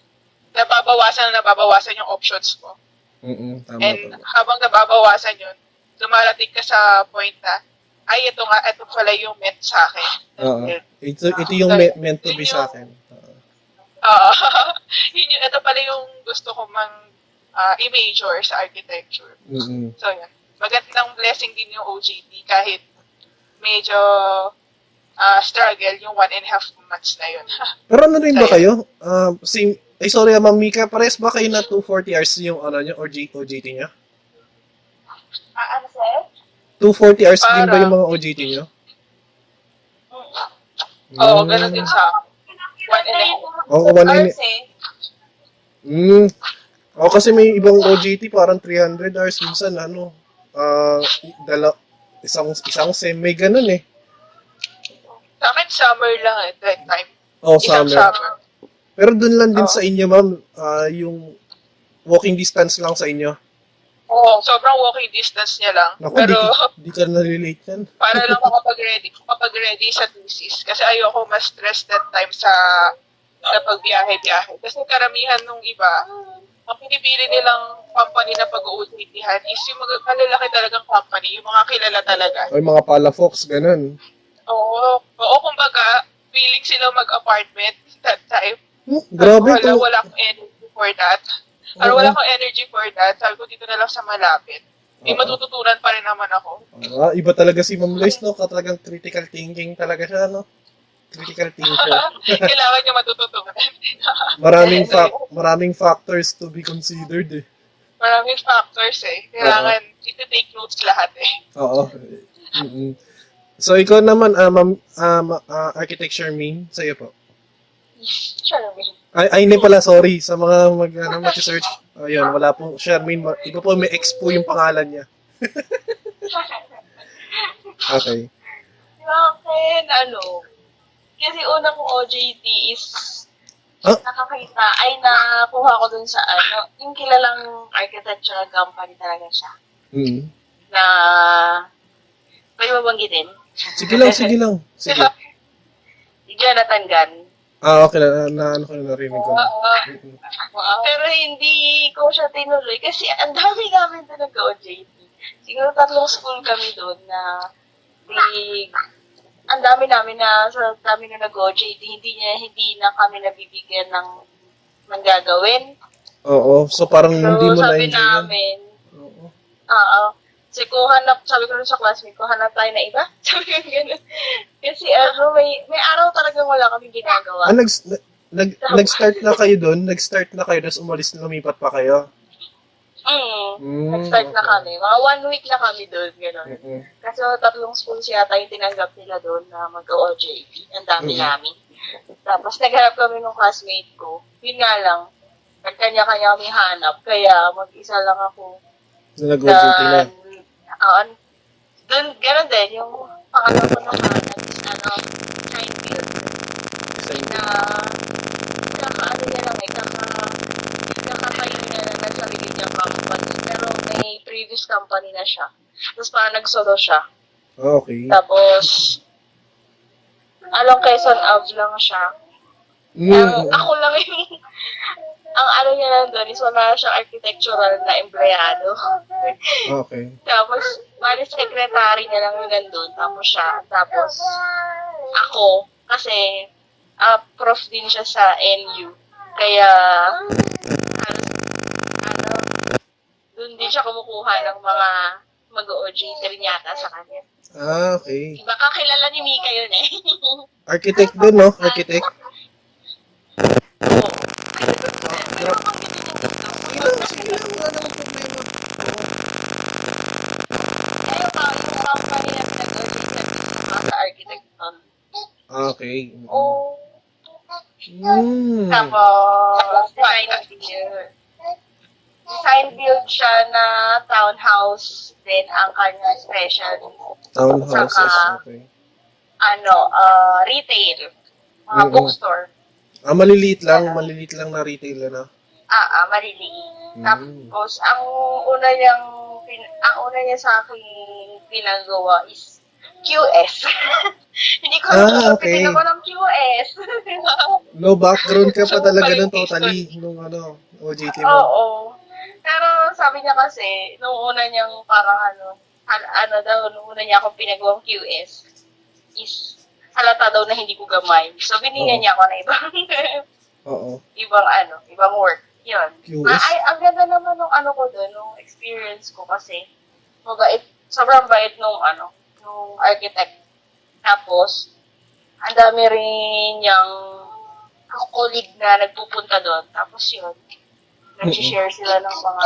nababawasan yung options mo. Tama, and habang nababawasan yun, dumarating ka sa point na, ito pala yung meant sa akin. Ito yung meant to be sa akin. Ito pala yung gusto ko mang i-major sa architecture. So, yan. Magandang blessing din yung OJT kahit medyo struggle yung 1.5 months na yun. Pero ano rin ba kayo? Sorry, Ma'am Mika, pares ba kayo na 240 hours yung OJT niya? Ano sa'yo? 240 hours din ba yung mga OJT nyo? Oo, ganun din sa 1.5. Oo, 1.5. Oo, kasi may ibang OJT parang 300 hours minsan, isang sem, may ganun eh. Sa akin, summer lang eh, that time. Oo, summer. Pero dun lang din sa inyo, ma'am, yung walking distance lang sa inyo. Oo, sobrang walking distance niya lang. Naku, pero di ka na-relate yan. Para lang kapag ready sa thesis. Kasi ayoko ma-stress that time sa pagbiyahe-biyahe. Kasi karamihan nung iba, ang pinipili nilang company na pag-uutitihan is yung mga kalalaki talagang company, yung mga kilala talaga. O yung mga palafox, ganun. Oo, kumbaga, willing sila mag-apartment that time. Grabe to. Wala akong energy for that. Pero wala akong energy for that. Sabi ko dito na lang sa malapit. May matututunan pa rin naman ako. Iba talaga si Ma'am Lois, no? Talagang critical thinking talaga siya, no? Critical thinking. Kailangan niya matututunan. Maraming factors to be considered, eh. Maraming factors, eh. Kailangan iti-take notes lahat, eh. Oo. So, ikaw naman, Architecture Main, sa'yo po. Sharmin. Aine pala, sorry. Sa mga mag-search. Ayun, wala po. Sharmin. Iba po, may expo yung pangalan niya. Okay. Akin, kasi unang OJT is nakuha ko dun sa yung kilalang architectural company talaga siya. Na, pwede mabanggitin? Sige lang. Sige. Jonathan Gunn. Okay. Narinig ko. Pero hindi ko siya tinuloy kasi ang dami namin doon nag-OJT. Siguro 3 school kami doon na ang dami namin na sa dami na nag-OJT. Hindi na kami nabibigyan ng manggagawin. Oo. So parang hindi mo na-enjoy yun. Namin. Oo. Kasi sabi ko rin sa classmate ko, hanap tayo na iba. Sabi ko gano'n. Kasi may araw talagang wala kami ginagawa. Nag-start na kayo doon? Nag-start na kayo, tapos umalis na lumipat pa kayo? Nag-start na kami. Mga 1 week na kami doon, gano'n. Kasi 3 schools yata yung tinanggap nila doon na mag-OJT. Ang dami namin. Tapos naghanap kami ng classmate ko. Yun nga lang, kanya-kanya kami hanap. Kaya mag-isa lang ako. Nag-OJT na. Doon, gano'n din, yung follow ko nung artist na like time build. Kasi na nakakaano niya lang eh, nakakayo niya na ng sarili niya company. Pero may previous company na siya. Tapos parang nag-solo siya. Okay. Tapos along Quezon Ave lang siya. Ako lang yung ang ano niya lang doon is wala siyang architectural na empleyado. Okay. Tapos, bali secretary niya lang yung nandun. Tapos siya. Tapos, ako, kasi prof din siya sa NU. Kaya, ano, doon din siya kumukuha ng mga mag-o-OJT rin yata sa kanya. Ah, okay. Baka kilala ni Mika yun eh. Architect din, no? Architect. Oo. Okay. Oh. Tapos, design build siya na townhouse din ang kanya special. Townhouses, saka, okay. Retail. Mga bookstore. Maliliit lang na retail na. Maliliit. Tapos, ang una niya sa akin pinagawa is QS. Hindi ko okay. Pinawa ng QS. No background ka pa talaga ng totally nung OJT mo. Oo. Pero sabi niya kasi, nung una niyang parang nung una niya akong pinagawang QS is halata daw na hindi ko gamay. So binigyan niya ako na ibang ibang work. Yun. Ang ganda naman nung ko doon, nung experience ko kasi mabait, sobrang bait nung architect. Tapos, ang dami rin yung colleague na nagpupunta doon. Tapos yun, nag-share sila ng mga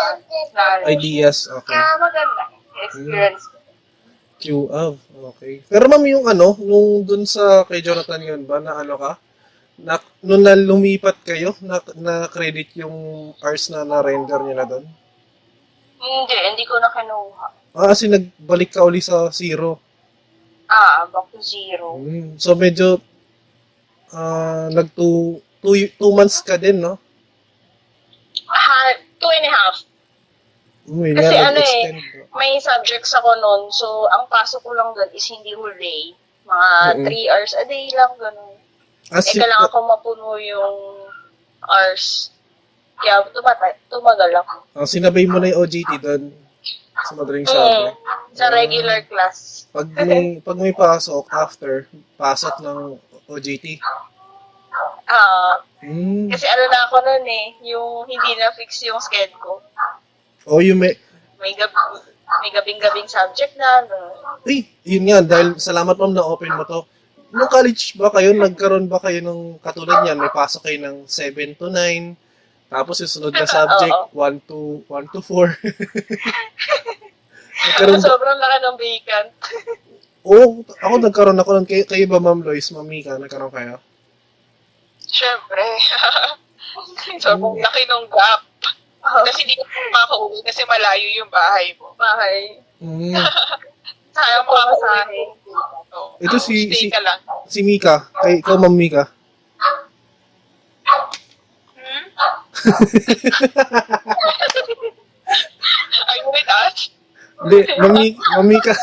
ideas. Okay. Kaya maganda experience. Okay. Pero ma'am, yung nung dun sa kay Jonathan yun ba, na ka? Nung lumipat kayo, na-credit yung hours na na-render nyo na doon? Hindi ko na kinuha. Kasi nagbalik ka uli sa zero. Back to zero. So medyo two months ka din, no? 2.5. Kasi may subjects ako noon. So ang pasok ko lang doon is hindi whole day. Mga 3 hours a day lang ganun. Kailangan ko mapuno yung hours. Kaya tumagal ako. Sinabay mo na yung OJT doon. Sa madaling sabi. Sa regular class. Pag may pasok, pasok ng OJT. Kasi na ako nun eh, yung hindi na fix yung schedule ko. May gabing-gabing subject na, yun nga, dahil salamat ma'am na open mo to. Nung college ba kayo, nagkaroon ba kayo ng katulad yan? May pasok kayo ng 7 to 9, tapos yung sunod na subject, 1 to 4. Sobrang laki ng vacant. Ako nagkaroon ako nun. Kayo ba, Ma'am Lois, Ma'am Mika, nagkaroon kayo? Siyempre. Sobrang laki ng gap. Kasi hindi ko makauwi kasi malayo yung bahay mo. Bahay. Sayang ko ako sa akin. Ito si Mika. Ikaw, Ma'am Mika. Ay, wait, Mamika.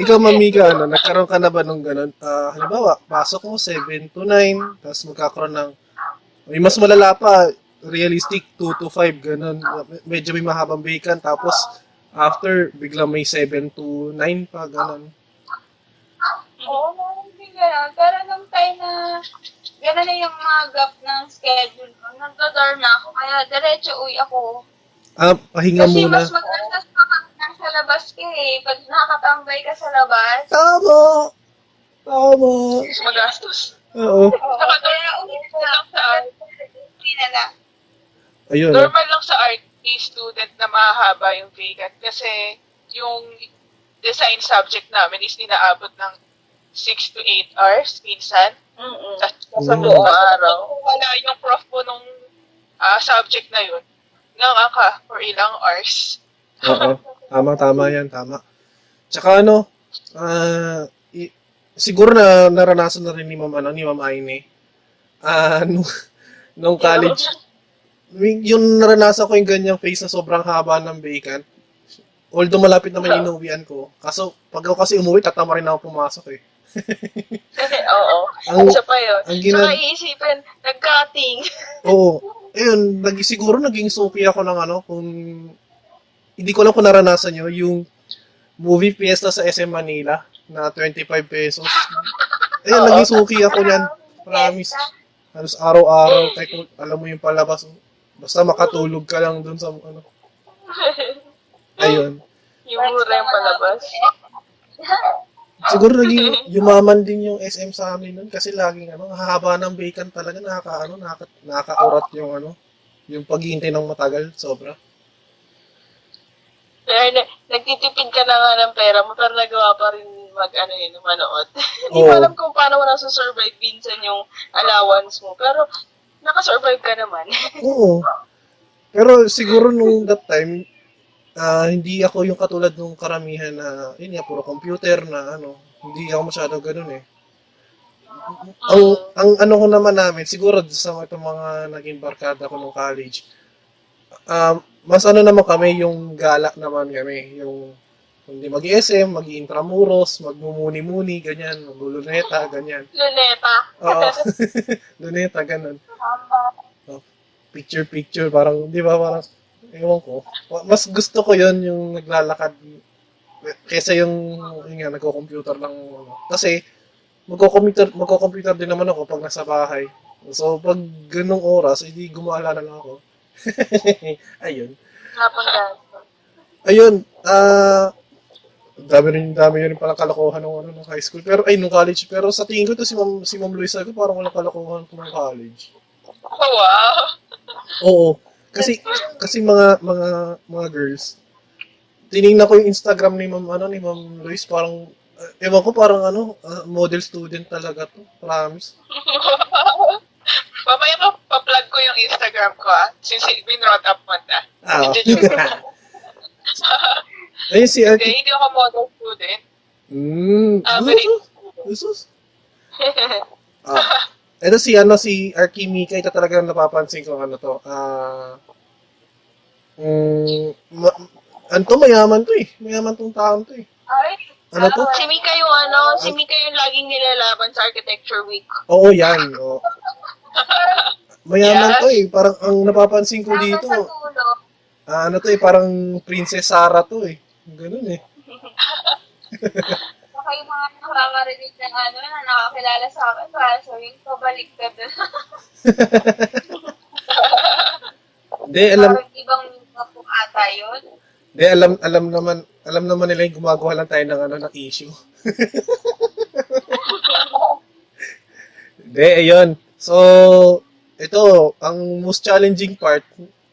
Ikaw, Mamika, nagkaroon ka na ba nung ganun? Halimbawa, pasok mo 7 to 9, tapos magkakaroon ng, may mas malala pa, realistic, 2 to 5, ganun. Medyo may mahabang bacon, tapos after, biglang may 7 to 9 pa, ganun. Pero nung time na, gano'n na yung mga gap ng schedule ko, nagdodor na ako, kaya diretso uwi ako. Pahinga kasi muna. Kasi mas mag-alas ka sa labas ka eh. Pag nakakatambay ka sa labas. Tama. Mas magastos. Oo. Kaya umitin lang sa art. Ayun. Normal lang sa art student na mahaba yung vacant. Kasi yung design subject namin is ninaabot ng 6 to 8 hours minsan. Sa buong araw. Wala yung prof po nung subject na yun. Nangaka for ilang hours. Tama yan. Tsaka siguro na naranasan na rin ni Ma'am Aine. Nung college, yung naranasan ko yung ganyang face na sobrang haba ng bacon. Although malapit naman yung inuwian ko. Kaso, pag ako kasi umuwi, tatama rin ako pumasok eh. Oo. Siya pa yun. Saka iisipin, nag-cutting. Oo. Ayun, siguro naging sopi ako ng kung... Hindi ko lang kung naranasan nyo, yung movie fiesta sa SM Manila na 25 pesos. Ayun, naging suki ako yan. Promise. Halos araw-araw, kahit alam mo yung palabas. Basta makatulog ka lang dun sa ano. Ayun. Yung mura yung palabas. Siguro naging yumaman din yung SM sa amin nun kasi laging haba ng bacon talaga, nakaka-urat yung yung paghihintay ng matagal, sobra. Pero nagtitipid ka na nga ng pera mo pero nagawa pa rin manood. Hindi ko alam kung paano mo nasusurvive minsan yung allowance mo pero nakasurvive ka naman. Oo. Pero siguro nung that time, hindi ako yung katulad nung karamihan na puro computer na hindi ako masyado ganoon eh. Ang ko naman namin, siguro sa mga naging barkada ko nung college, mas naman kami, yung galak naman kami, yung hindi mag-SM, mag-intramuros, magmumuni-muni, ganyan, mag-luneta, ganyan. Luneta. Oo. Luneta, ganun. Picture-picture, parang, di ba, parang, ewan ko. Mas gusto ko yun, yung naglalakad, kesa yung nagko-computer lang. Kasi, magko-computer din naman ako pag nasa bahay. So, pag ganung oras, hindi gumala na lang ako. Ayun. Ayun. Dami rin palang kalokohan ng high school. Pero, nung college. Pero sa tingin ko ito, si Ma'am Luisa ko, parang walang kalokohan ko ng college. Oh, wow. Oo. Kasi mga girls, tinignan ko yung Instagram ni Ma'am Luis, parang, ewan ko, parang model student talaga to. Promise. Mamaya pa-plug ko yung Instagram ko, since binrot up mo na. Ayun si Archie. Hindi ako model student. Usus? Ito si Archie Mika, ito talaga napapansin ko to. Mayaman to eh. Mayaman tong taon to eh. Ay? To? Si Mika yung laging nilalaban sa Architecture Week. Oo, yan. Oo. Mayaman to eh, parang ang napapansin ko dito. To eh, parang Princess Sarah to eh. Ganun eh. Baka yung mga nakakarinig ng na nakakilala sa akin, para sabihin ko, balik ka doon. Hindi, alam. Parang ibang kung ata yun. Hindi, alam naman nila yung gumagawa lang tayo ng ng issue. Hindi, ayun. So, ito, ang most challenging part,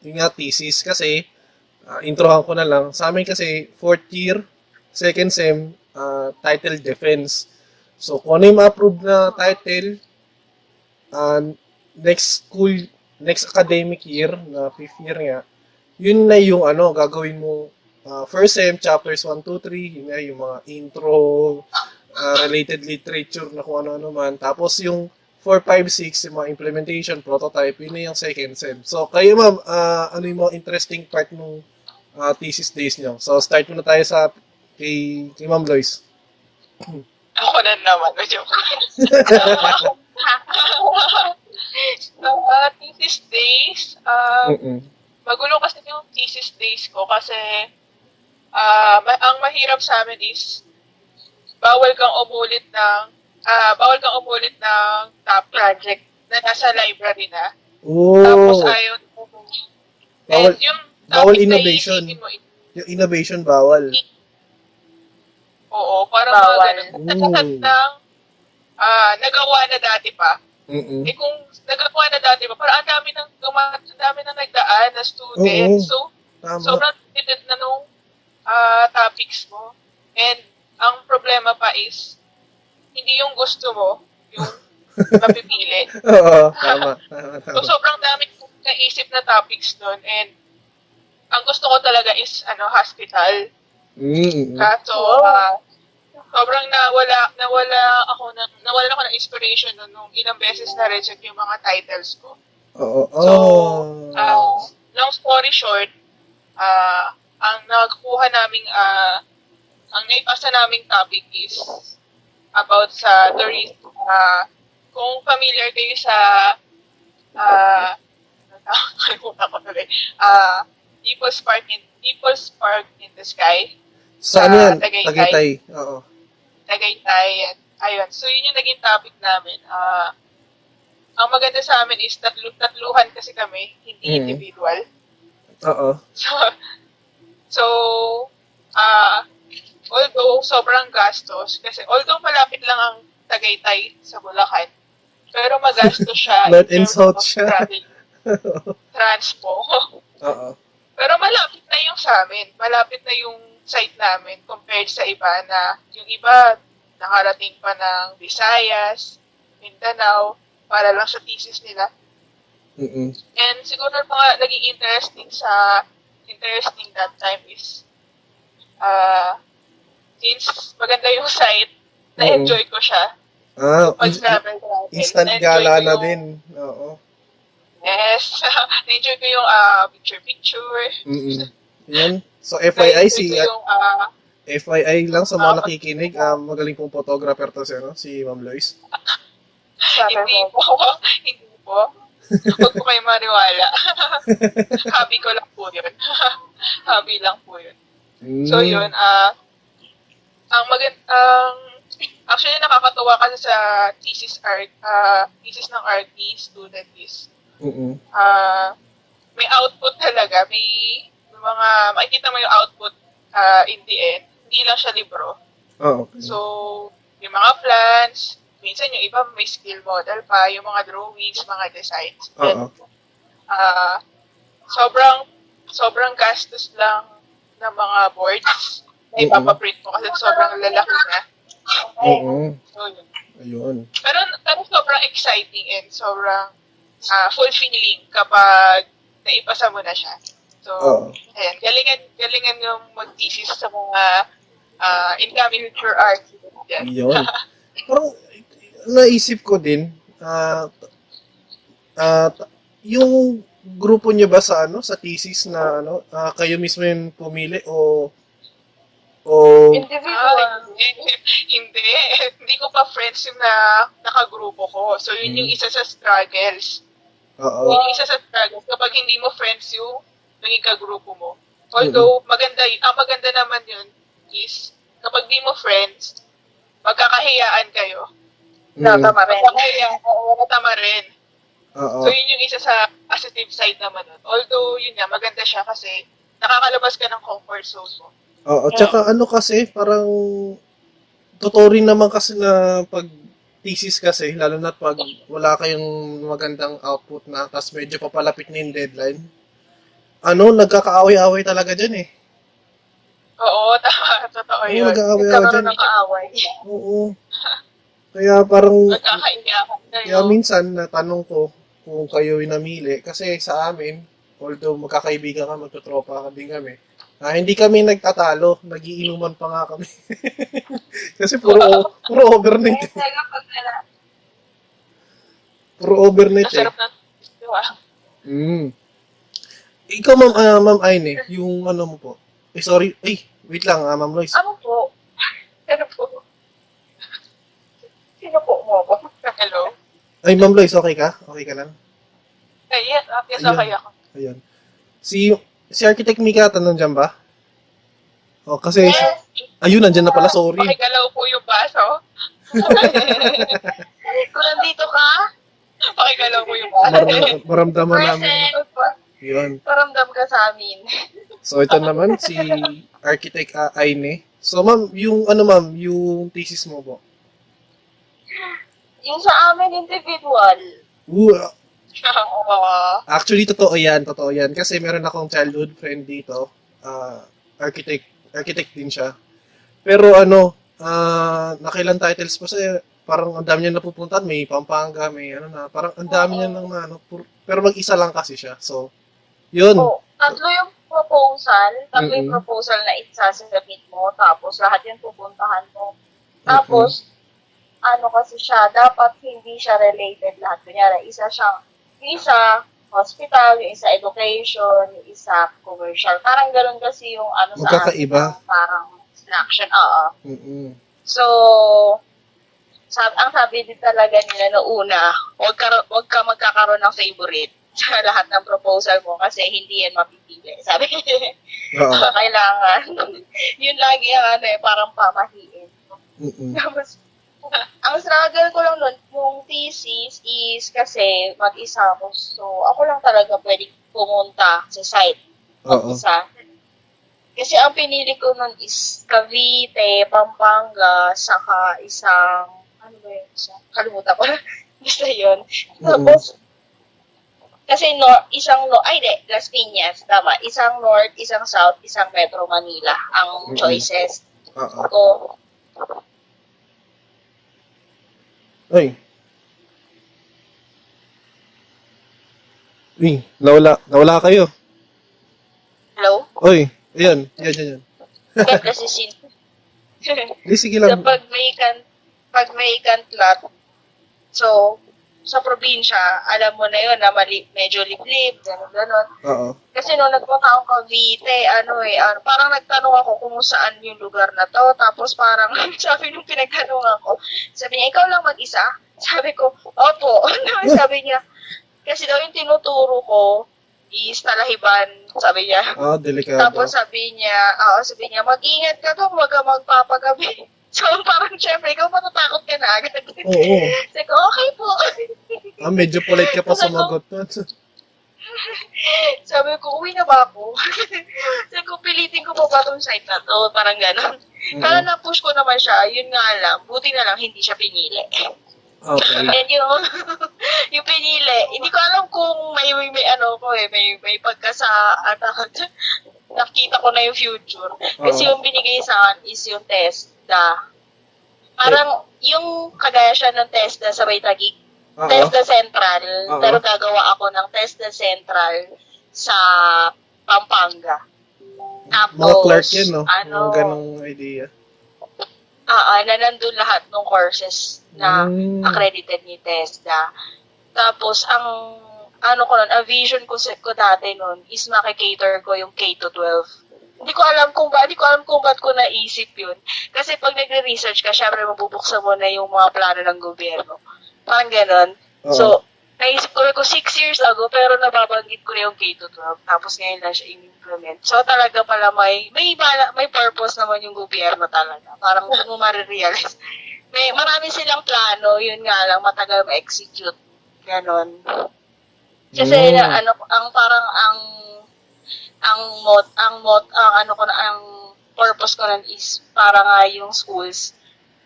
yung nga thesis, kasi, introhan ko na lang. Sa amin kasi, 4th year, 2nd sem, title defense. So, kung ano yung ma-approve na title, next academic year, na 5th year nga, yun na yung gagawin mo, first sem, chapters 1, 2, 3, yun na yung mga intro, related literature na kung ano-ano man. Tapos yung 4, 5, 6, yung mga implementation, prototype, yun na yung second sem. So, kayo ma'am, ano yung mga interesting part ng thesis days nyo? So, start muna tayo sa kay Ma'am Lois. Ako na naman. So, thesis days, magulo kasi yung thesis days ko kasi ang mahirap sa amin is bawal kang umulit ng top project na nasa library na. Oh. Tapos ayaw mo. Bawal innovation. Yung innovation bawal. Oo, parang mga ganun. Ng nagawa na dati pa. Mm-mm. Eh kung nagawa na dati pa, parang ang dami nang nagdaan na students. So, sobrang tinitid na nung topics mo. And ang problema pa is, hindi yung gusto mo, yung mapipili. Oo, tama. So, sobrang dami kong naisip na topics nun. And, ang gusto ko talaga is, hospital. Kaso, sobrang nawalan ako ng inspiration nung ilang beses na reject yung mga titles ko. So, long story short, ang nakuha naming, ang naipasa naming topic is about sa tourism. Kung familiar kayo sa People's Park in the Sky. Saan yan? Tagaytay. Oo. Tagaytay. Ayun. So, yun yung naging topic namin. Ang maganda sa amin is tatluhan kasi kami, hindi individual. Oo. So, although sobrang gastos, kasi although malapit lang ang Tagaytay sa Bulacan, pero magastos siya. Not insult siya. Transpo. Oo. Pero malapit na yung sa amin. Malapit na yung site namin compared sa iba na yung iba nakarating pa ng Visayas, Mindanao, para lang sa thesis nila. Mm-hmm. And siguro mga naging interesting that time is since maganda yung site, na-enjoy ko siya. Pag-travel. Instant gala na din. Oo. Yes. Na-enjoy ko yung picture-picture. Mm-hmm. Yan. So, FYI, FYI lang sa mga nakikinig, magaling pong photographer to si Ma'am Lois. Hindi po. Huwag po kayo maniwala. Hobby lang po yun. Mm. So, yun, actually, nakakatuwa kasi sa thesis ng RT student is, may output talaga, mga makikita mo yung output in the end, hindi lang siya libro. Oh, okay. So, yung mga plans, minsan yung iba may skill model pa, yung mga drawings, mga designs. And, sobrang gastos lang ng mga boards na ipapaprint mo kasi sobrang lalaki na. So, ayun. Pero sobrang exciting and sobrang fulfilling kapag naipasa mo na siya. So, ayan, galingan yung mag-thesis sa mga incoming future architects. Yun. Parang naisip ko din, yung grupo niyo ba sa thesis na kayo mismo yung pumili o individual? Hindi ko pa friends yung nakagrupo ko. So, yun yung isa sa struggles. Yun yung isa sa struggles kapag hindi mo friends yung naging kagrupo mo. Although, maganda naman yun is, kapag di mo friends, magkakahiyaan kayo. Tama rin. So, yun yung isa sa positive side naman nun. Although, yun nga, maganda siya kasi nakakalabas ka ng comfort zone mo. Oo, tsaka kasi, parang totoo rin naman kasi na pag thesis kasi, lalo na pag wala kayong magandang output na, tas medyo papalapit na yung deadline, nagkakaaway-away talaga dyan eh. Oo, totoo yun. Nagkakaaway-away dyan. Oo. Kaya parang, kaya minsan natanong ko kung kayo yung namili. Kasi sa amin, although magkakaibigan ka, magtutropa din kami, hindi kami nagtatalo, nagiinuman pa nga kami. Kasi puro overnight. Nasarap na. Ikaw, Ma'am Aine, yung ano mo po? Sorry. Wait lang, Ma'am Lois. Sino po mo po? Hello? Ay, Ma'am Lois, okay ka? Okay ka lang? Yes, okay ako. Ayan. Si Architect Mika, tanong dyan ba? O, kasi... Yes. Ayun, nandyan na pala, sorry. Pakigalaw po yung baso. Kung nandito ka, pakigalaw po yung baso. Maramdaman namin. Yun. Paramdam ka sa amin. So, ito naman, si Architect Aine. So, ma'am, yung thesis mo po? Yung sa amin, individual. Actually, totoo yan. Kasi meron akong childhood friend dito. Architect din siya. Pero nakailan titles po siya. Parang ang dami niya napupuntahan. May Pampanga, may Parang ang dami niya pero mag-isa lang kasi siya. So, yun. Tatlo yung proposal na i-submit mo, tapos lahat yung pupuntahan mo. Tapos, ano kasi siya, dapat hindi siya related lahat. Kunyari, isa siyang, yung isa hospital, yung isa education, yung isa commercial. Parang ganun kasi yung ano sa akin, parang selection, oo. Mm-mm. So, ang sabi din talaga nila na una, huwag ka magkakaroon ng favorite sa lahat ng proposal mo kasi hindi yan mapipili. Sabi niya, kailangan. Yun lagi ang ano eh, parang pamahiin. Tapos, ang struggle ko lang nun, yung thesis is kasi mag-isa ko. So, ako lang talaga pwede pumunta sa site. Mag-isa. Kasi ang pinili ko nun is Cavite, Pampanga, saka isang ano ba yun? Kalimutan ko. Basta yun. Tapos, kasi Las Piñas, tama. Isang north, isang south, isang Metro Manila. Ang choices ko. Ay. Uy, nawala kayo. Hello? Uy, ayan. Kasi sige lang. Pag may ikantlat, so, sa probinsya, alam mo na yun na medyo liblib, gano'n. Kasi nung nagpunta akong Cavite, parang nagtanong ako kung saan yung lugar na to, tapos parang sabi nung pinagtanungan ko, sabi niya, ikaw lang mag-isa? Sabi ko, opo. Sabi niya, kasi daw yung tinuturo ko is Talahiban, sabi niya. Delikado. Tapos sabi niya, mag-ingat ka to, huwag ka magpapagabi. So, parang syempre, ikaw matatakot ka na agad. Oo. Sabi ko, okay po. Medyo polite ka pa sumagot. Sabi ko, uwi na ba ako? Sabi ko, pilitin ko po ba itong site na to? Parang gano'n. Kaya na-push ko naman siya, yun nga lang, buti na lang hindi siya pinili. Okay. And yung pinili, hindi ko alam kung may pagkasaatang. Nakita ko na yung future. Kasi yung binigay sa akin is yung TESDA. Parang yung kagaya siya ng TESDA sa Baytagig. TESDA Central. Pero gagawa ako ng TESDA Central sa Pampanga. Tapos, mga Clark yan, no? Mga ganong idea. Na nandun lahat ng courses na accredited ni TESDA. Tapos, ang ang vision ko set ko dati noon is makikater ko yung K to 12. Hindi ko alam kung ba't ko naisip yun. Kasi pag nagre-research ka, syempre mabubuksan mo na yung mga plano ng gobyerno. Parang ganun. Uh-huh. So, naisip ko rin ko 6 years ago, pero nababanggit ko na yung K to 12. Tapos ngayon lang siya in-implement. So, talaga pala may purpose naman yung gobyerno talaga. Parang hindi mo marirealize. Marami silang plano, yun nga lang, matagal ma-execute. Ganon. Kasi ang purpose ko nun is para nga yung schools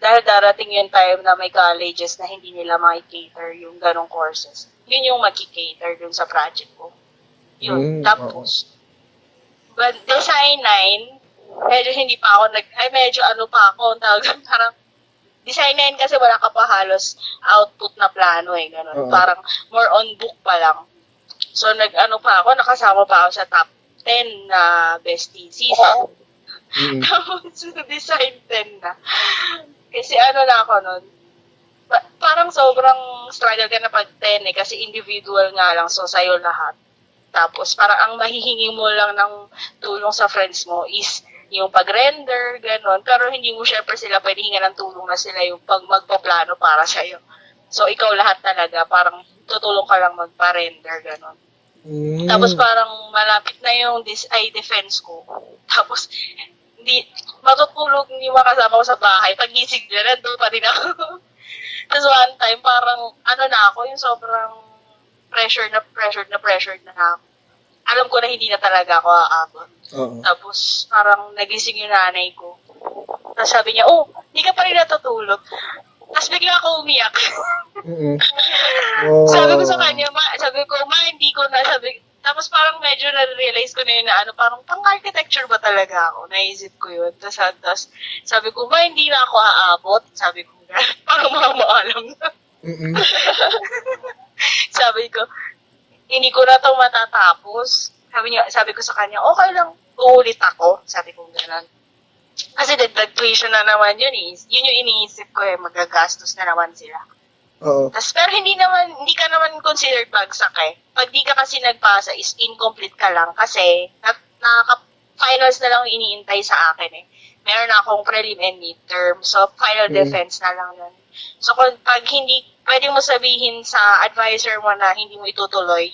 dahil darating yung time na may colleges na hindi nila makikater yung ganong courses. Yun yung makikater dun sa project ko. Yun. Tapos, but design 9, parang design 9 kasi wala ka pa halos output na plano ganun. Parang more on book pa lang. So, nakasama pa ako sa top 10 na best thesis. Tapos, design 10 na. Kasi ako nun, parang sobrang struggle ka na pag 10 kasi individual nga lang, so sa'yo lahat. Tapos, parang ang mahihingi mo lang ng tulong sa friends mo is yung pag-render, gano'n. Pero hindi mo syempre sila pwede hinga ng tulong na sila yung pag magpaplano para sa'yo. So, ikaw lahat talaga, parang tutulong ka lang magpa-render, gano'n. Tapos parang malapit na yung defense ko. Tapos, matutulog yung mga kasama ko sa bahay. Pag gising na rin, doon pa rin ako. Tapos one time, parang yung sobrang pressured na ako. Alam ko na hindi na talaga ako aabot. Tapos, parang nagising yung nanay ko. Tapos sabi niya, hindi ka pa rin natutulog. Tapos bigla ako umiyak. Sabi ko sa kanya, sabi ko, hindi ko na, sabi. Tapos parang medyo na-realize ko na yun na parang pang-architecture ba talaga ako? Naisip ko yun. Tapos sabi ko, hindi na ako aabot. Sabi ko, parang maalam na. Sabi ko, hindi ko na ito matatapos. Sabi ko sa kanya, okay lang, uulit ako. Sabi ko, gano'n. Kasi dagdag tuition na naman yun eh. Yun yung iniisip ko eh, magagastos na naman sila. Oo. Tas, pero hindi ka naman considered bagsak eh. Pag di ka kasi nagpasa is incomplete ka lang kasi nakaka-finals na lang iniintay sa akin eh. Meron akong prelim and midterm, so final defense na lang yun. So kung pag hindi, pwede mo sabihin sa advisor mo na hindi mo itutuloy,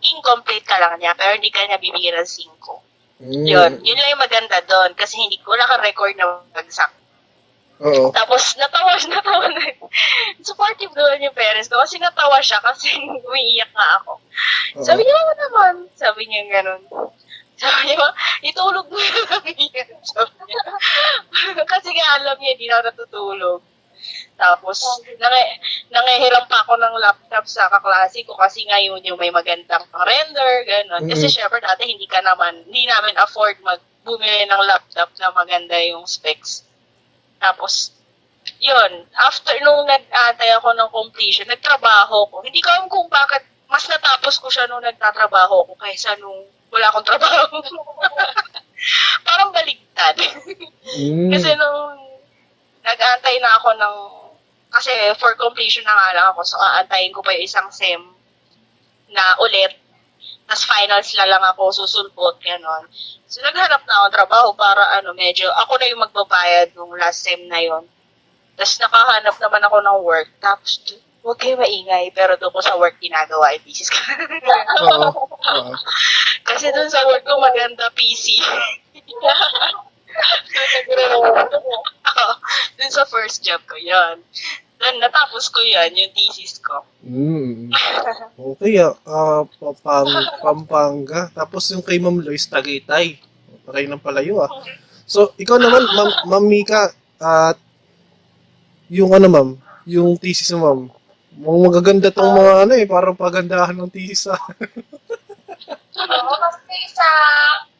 incomplete ka lang niya, pero hindi ka niya bibigyan ng 5. Yun lang yung maganda doon kasi hindi ko wala kang record na bagsak. Oo. Tapos natawa na. Supportive doon yung parents ko kasi natawa siya kasi umiiyak na ako. Uh-oh. Sabi niya naman, sabi niya ganun. Sabi niya, itulog mo yung pamilya. Sabi niya. Kasi nga alam niya, hindi na ako natutulog. Tapos, nangihiram pa ako ng laptop sa kaklase ko kasi ngayon yung may magandang render, gano'n. Kasi syempre dati hindi namin afford bumili ng laptop na maganda yung specs. Tapos, yun, after nung nag-atay ako ng completion, nagtrabaho ko. Hindi ko alam kung bakit mas natapos ko siya nung nagtatrabaho ko kaysa nung wala akong trabaho. Parang baligtad. Kasi nung nag-aantay na ako ng, kasi for completion na nga lang ako, so aantayin ko pa yung isang sem na ulit, tas finals na lang ako, susulpot, gano'n. So naghanap na ako trabaho para medyo, ako na yung magbabayad nung last sem na yon. Tas nakahanap naman ako ng work, tapos huwag kayo maingay, pero doon ko sa work ginagawa yung thesis. Kasi doon sa work ko maganda PC. Dun sa first job ko, yun. Dun, natapos ko yun, yung thesis ko. Okay, Pampanga. Tapos yung kay Ma'am Lois, Tagaytay. Paray ng palayo, So, ikaw naman, Ma'am Mika, at yung ma'am, yung thesis mo, ma'am. Mga magaganda tong mga parang pagandahan ng thesis, Oo, kasi sa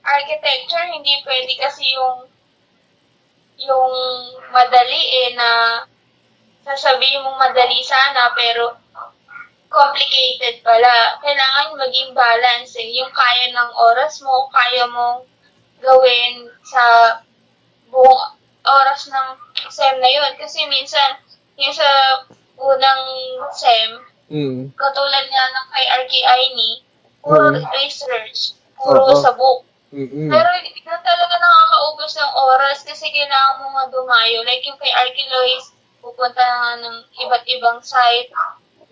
architecture, hindi pwede kasi yung madali na sasabihin mong madali sana pero complicated pala. Kailangan maging balance yung kaya ng oras mo, kaya mong gawin sa buong oras ng SEM na yun. Kasi minsan, yung sa unang SEM, katulad nga ng kay Archie Aine, puro research, puro sa book. Pero hindi na talaga nakakaubos ng oras kasi kailangan mo nga dumayo. Like yung kay Archie Lois, pupunta na ng iba't ibang site.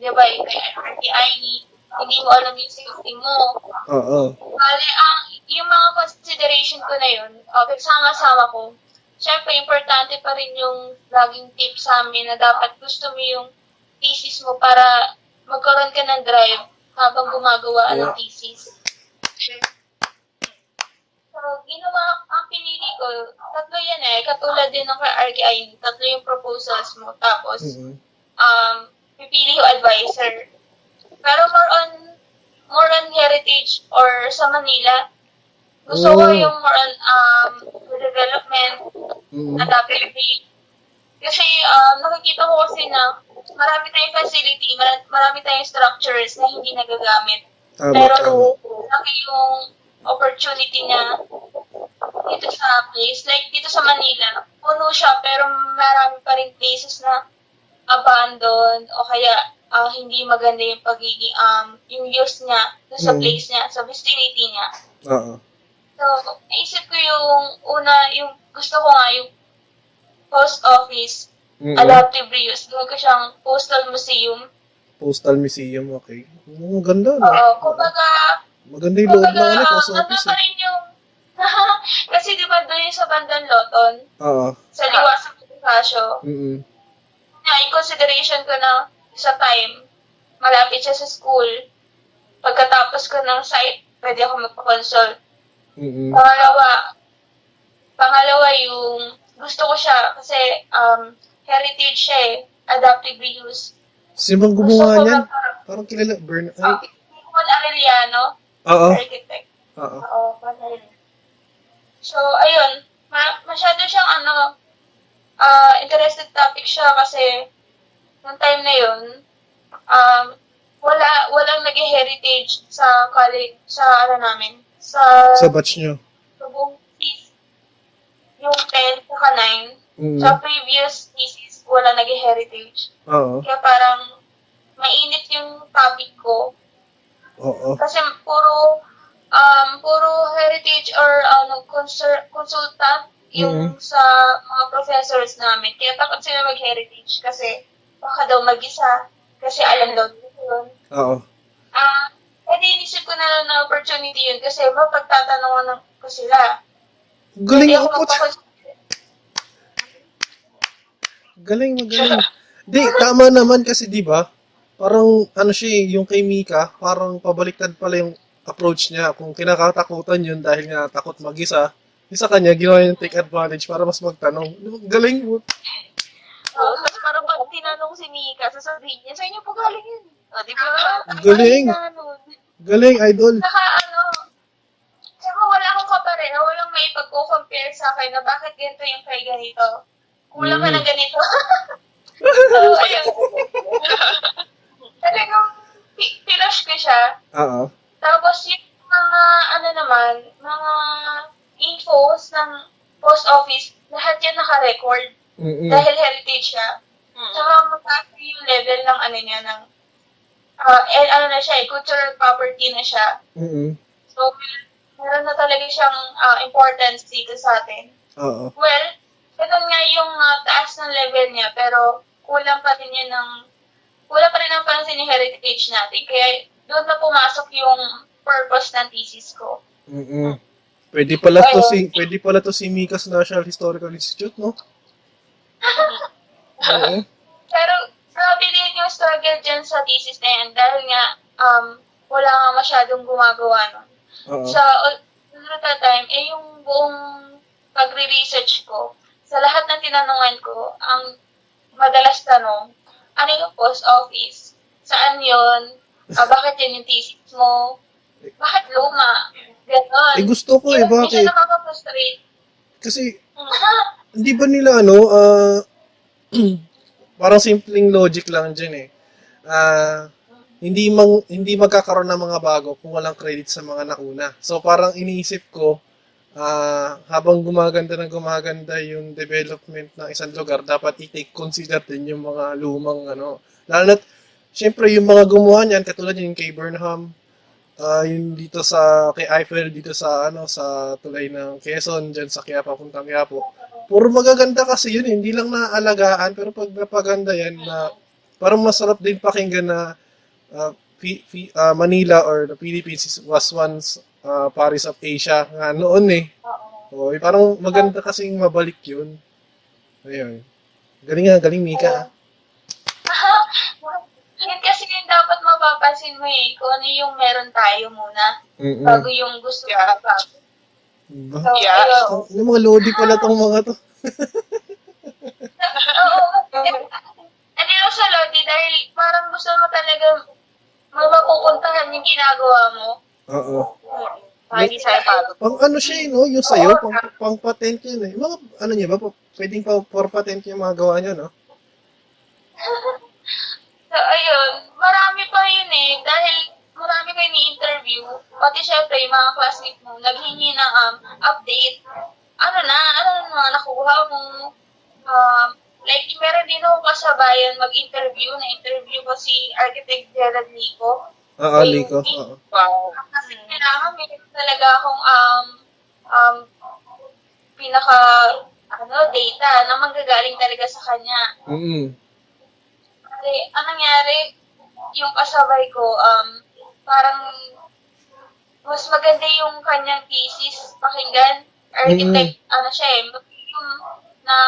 Di ba? Yung kay Archie Aine, hindi mo alam yung safety mo. Kasi yung mga consideration ko na yun, pagsama-sama ko, syempre importante pa rin yung laging tip sa amin na dapat gusto mo yung thesis mo para magkaroon ka ng drive habang gumagawa ng thesis. So, ginawa ang pinili ko, 3 yan katulad din ng RKI, 3 yung proposals mo, tapos pipili yung advisor. Pero more on heritage or sa Manila, gusto ko yung more on development, adaptability. Kasi nakikita ko kasi na marami tayong facility, marami tayong structures na hindi nagagamit. Pero laki yung opportunity niya dito sa place. Like, dito sa Manila, puno siya, pero marami pa rin places na abandoned o kaya hindi maganda yung pagiging, yung use niya sa place niya, sa vicinity niya. So, naisip ko yung una, yung gusto ko nga, yung post office, adaptive reuse. Doon ko siyang postal museum. Postal museum, okay. Ganda na. Kumbaga, maganda yung loob na sa office. Pa rin yung, kasi di ba doon yung sa bandang Loton? Sa liwa sa Bonifacio. Yung consideration ko na sa time, malapit siya sa school. Pagkatapos ko ng site, pwede ako magpa-consult. Pangalawa yung gusto ko siya kasi heritage siya adaptive reuse. Sinong gumawa niyan? Parang kilala, Bernard. Juan Arellano, architect. So, ayun, masyado siyang interested topic siya kasi nung time na yun, walang nag-heritage sa college, sa batch niyo. Sa buong yung 10 saka 9, sa previous thesis, wala nag-heritage. Oo. Kaya parang mainit yung topic ko. Oo. Kasi puro heritage or consultant yung sa mga professors namin. Kaya takot sila mag-heritage kasi baka daw mag-isa. Kasi alam daw yun. Oo. Pwede inisip ko na lang na opportunity yun kasi mapagtatanungan ko sila. Galing ako po. Galing. Di, tama naman kasi di ba? Parang ano siya yung kay Mika, parang pabaliktad pala yung approach niya. Kung kinakatakutan yun dahil nga takot mag-isa, yung sa kanya, ginawa yung take advantage para mas magtanong. Galing mo. Oo, kasi parang pag tinanong si Mika, sasabihin niya, sa inyo po galing yun. O, di ba? Galing, idol. Saka saka wala akong kapareha, walang may pag-compare sa akin na bakit ganito yung kay ganito. Kulang ka ng ganito. So, ayun. Talagang pinush ko siya. Oo. Tapos yung mga, mga infos ng post office, lahat yan naka-record. Mm-hmm. Dahil heritage siya. Saka mataas yung level ng ano niya, ng cultural property na siya. Mm-hmm. So, meron na talaga siyang importance dito sa atin. Oo. Well, ganun nga yung taas ng level niya, pero kulang pa rin ang pansin yung heritage natin. Kaya doon na pumasok yung purpose ng thesis ko. Mm-hmm. Pwede pala to si Mika's National Historical Institute, no? Oo. Pero grabe din yung struggle dyan sa thesis na yan dahil nga wala nga masyadong gumagawa nun. Uh-huh. So, at that time, yung buong pagre-research ko, sa lahat ng tinanungan ko, ang madalas tanong, ano yung post office? Saan yun? Bakit yun yung thesis mo? Bakit luma? Ganon. Gusto ko bakit? Hindi siya nakaka-frustrate. Kasi, hindi ba nila parang simpleng logic lang dyan eh. Hindi magkakaroon ng mga bago kung walang credit sa mga nauna. So parang iniisip ko, habang gumaganda yung development ng isang lugar, dapat i-take consider din yung mga lumang lalo na, syempre yung mga gumawa niyan, katulad yung kay Burnham, yung dito sa kay Eiffel, dito sa sa tulay ng Quezon, dyan sa Quiapo, puntang Quiapo, puro magaganda kasi yun, hindi lang naalagaan, pero pag napaganda yan, na parang masarap din pakinggan na Manila or the Philippines was once Paris of Asia nga noon eh. Oo. So, parang maganda kasing mabalik yun. Ayun. Galing Mika. Yan kasi yung dapat mapapansin mo eh, kung ano yung meron tayo muna. Mm-mm. Bago yung gusto ka pa. So, yung mga lodi pala tong mga to. Ano sa lodi dahil parang gusto mo talaga mapupuntahan yung ginagawa mo. Oo. Pang siya yung sayo, pang patent yun eh. Mga niya ba, pwedeng for patent yung mga gawa niya, no? So, ayun. Marami pa yun eh. Dahil marami kayo ni-interview. Pati syempre yung mga classmate mo, naghingi ng update. Ano na mga nakuha mo. Meron din ako kasabayan mag-interview. Na-interview ko si Architect Nico. Nico. Wow. Kasi kailangan, meron talaga akong data na manggagaling talaga sa kanya. Mm-hmm. Kasi, ang nangyari, yung kasabay ko, parang mas maganda yung kanyang thesis pakinggan. Architect, yung na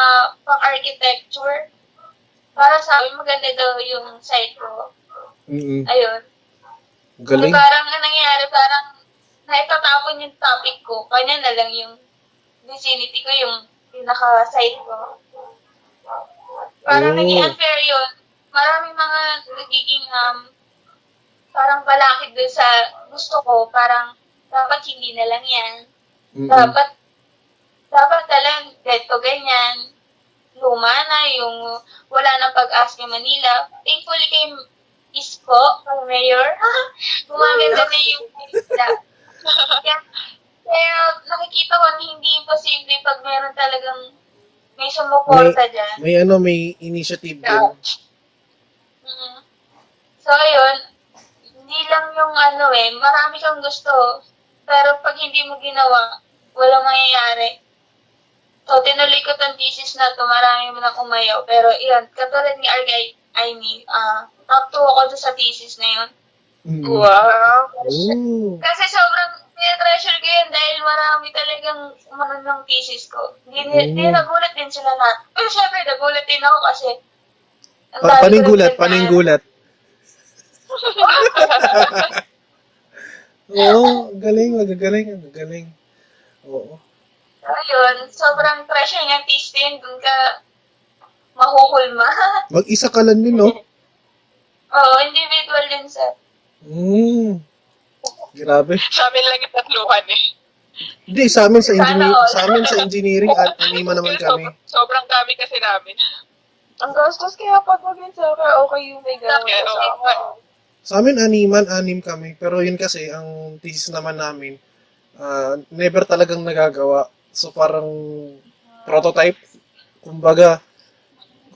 pang-architecture. Para sabi, maganda daw yung site ko. Mm-hmm. Ayun. Galing. So, parang nangyari, parang naitatapon yung topic ko. Kanya na lang yung vicinity ko, yung pinaka-site ko. Parang naging unfair yun. Maraming mga nagiging parang balakid doon sa gusto ko. Parang dapat hindi na lang yan. Mm-hmm. Dapat talagang ganito, ganyan. Luma na yung wala nang pag-aas ng Manila. Thankfully kay Isko, ang mayor, gumaganda na yung isla. Kaya Kaya nakikita ko hindi imposible pag meron talagang may sumuporta dyan. May ano, may initiative din. Mm-hmm. So, ayun, hindi lang yung ano marami kang gusto, pero pag hindi mo ginawa, walang mangyayari. So, tinuloy ko tong thesis na to, marami mo na kumayo. Pero, iyon, katulad ni Argay, I mean, top 2 ako doon sa thesis na yun. Mm. Wow! Ooh. Kasi sobrang treasure ko yun dahil marami talagang umanon ng thesis ko. Hindi nagulat din sila lahat. Pero syempre, nagulat din ako kasi... Paninggulat. Oo, galing. Oo. So, yun, sobrang treasure ng thesis din. Doon ka mahuhulma. Mag-isa ka lang din, no? Oo, individual din, sir. Grabe. Sa amin lang yung tatluhan eh. Hindi, sa amin sa, sa engineering at anima naman kami. Sobrang dami kasi namin. Ang gastos kaya pag mag-insa ka, okay yung may gano'n. Sa amin anim kami. Pero yun kasi, ang thesis naman namin, never talagang nagagawa. So parang prototype. Kumbaga,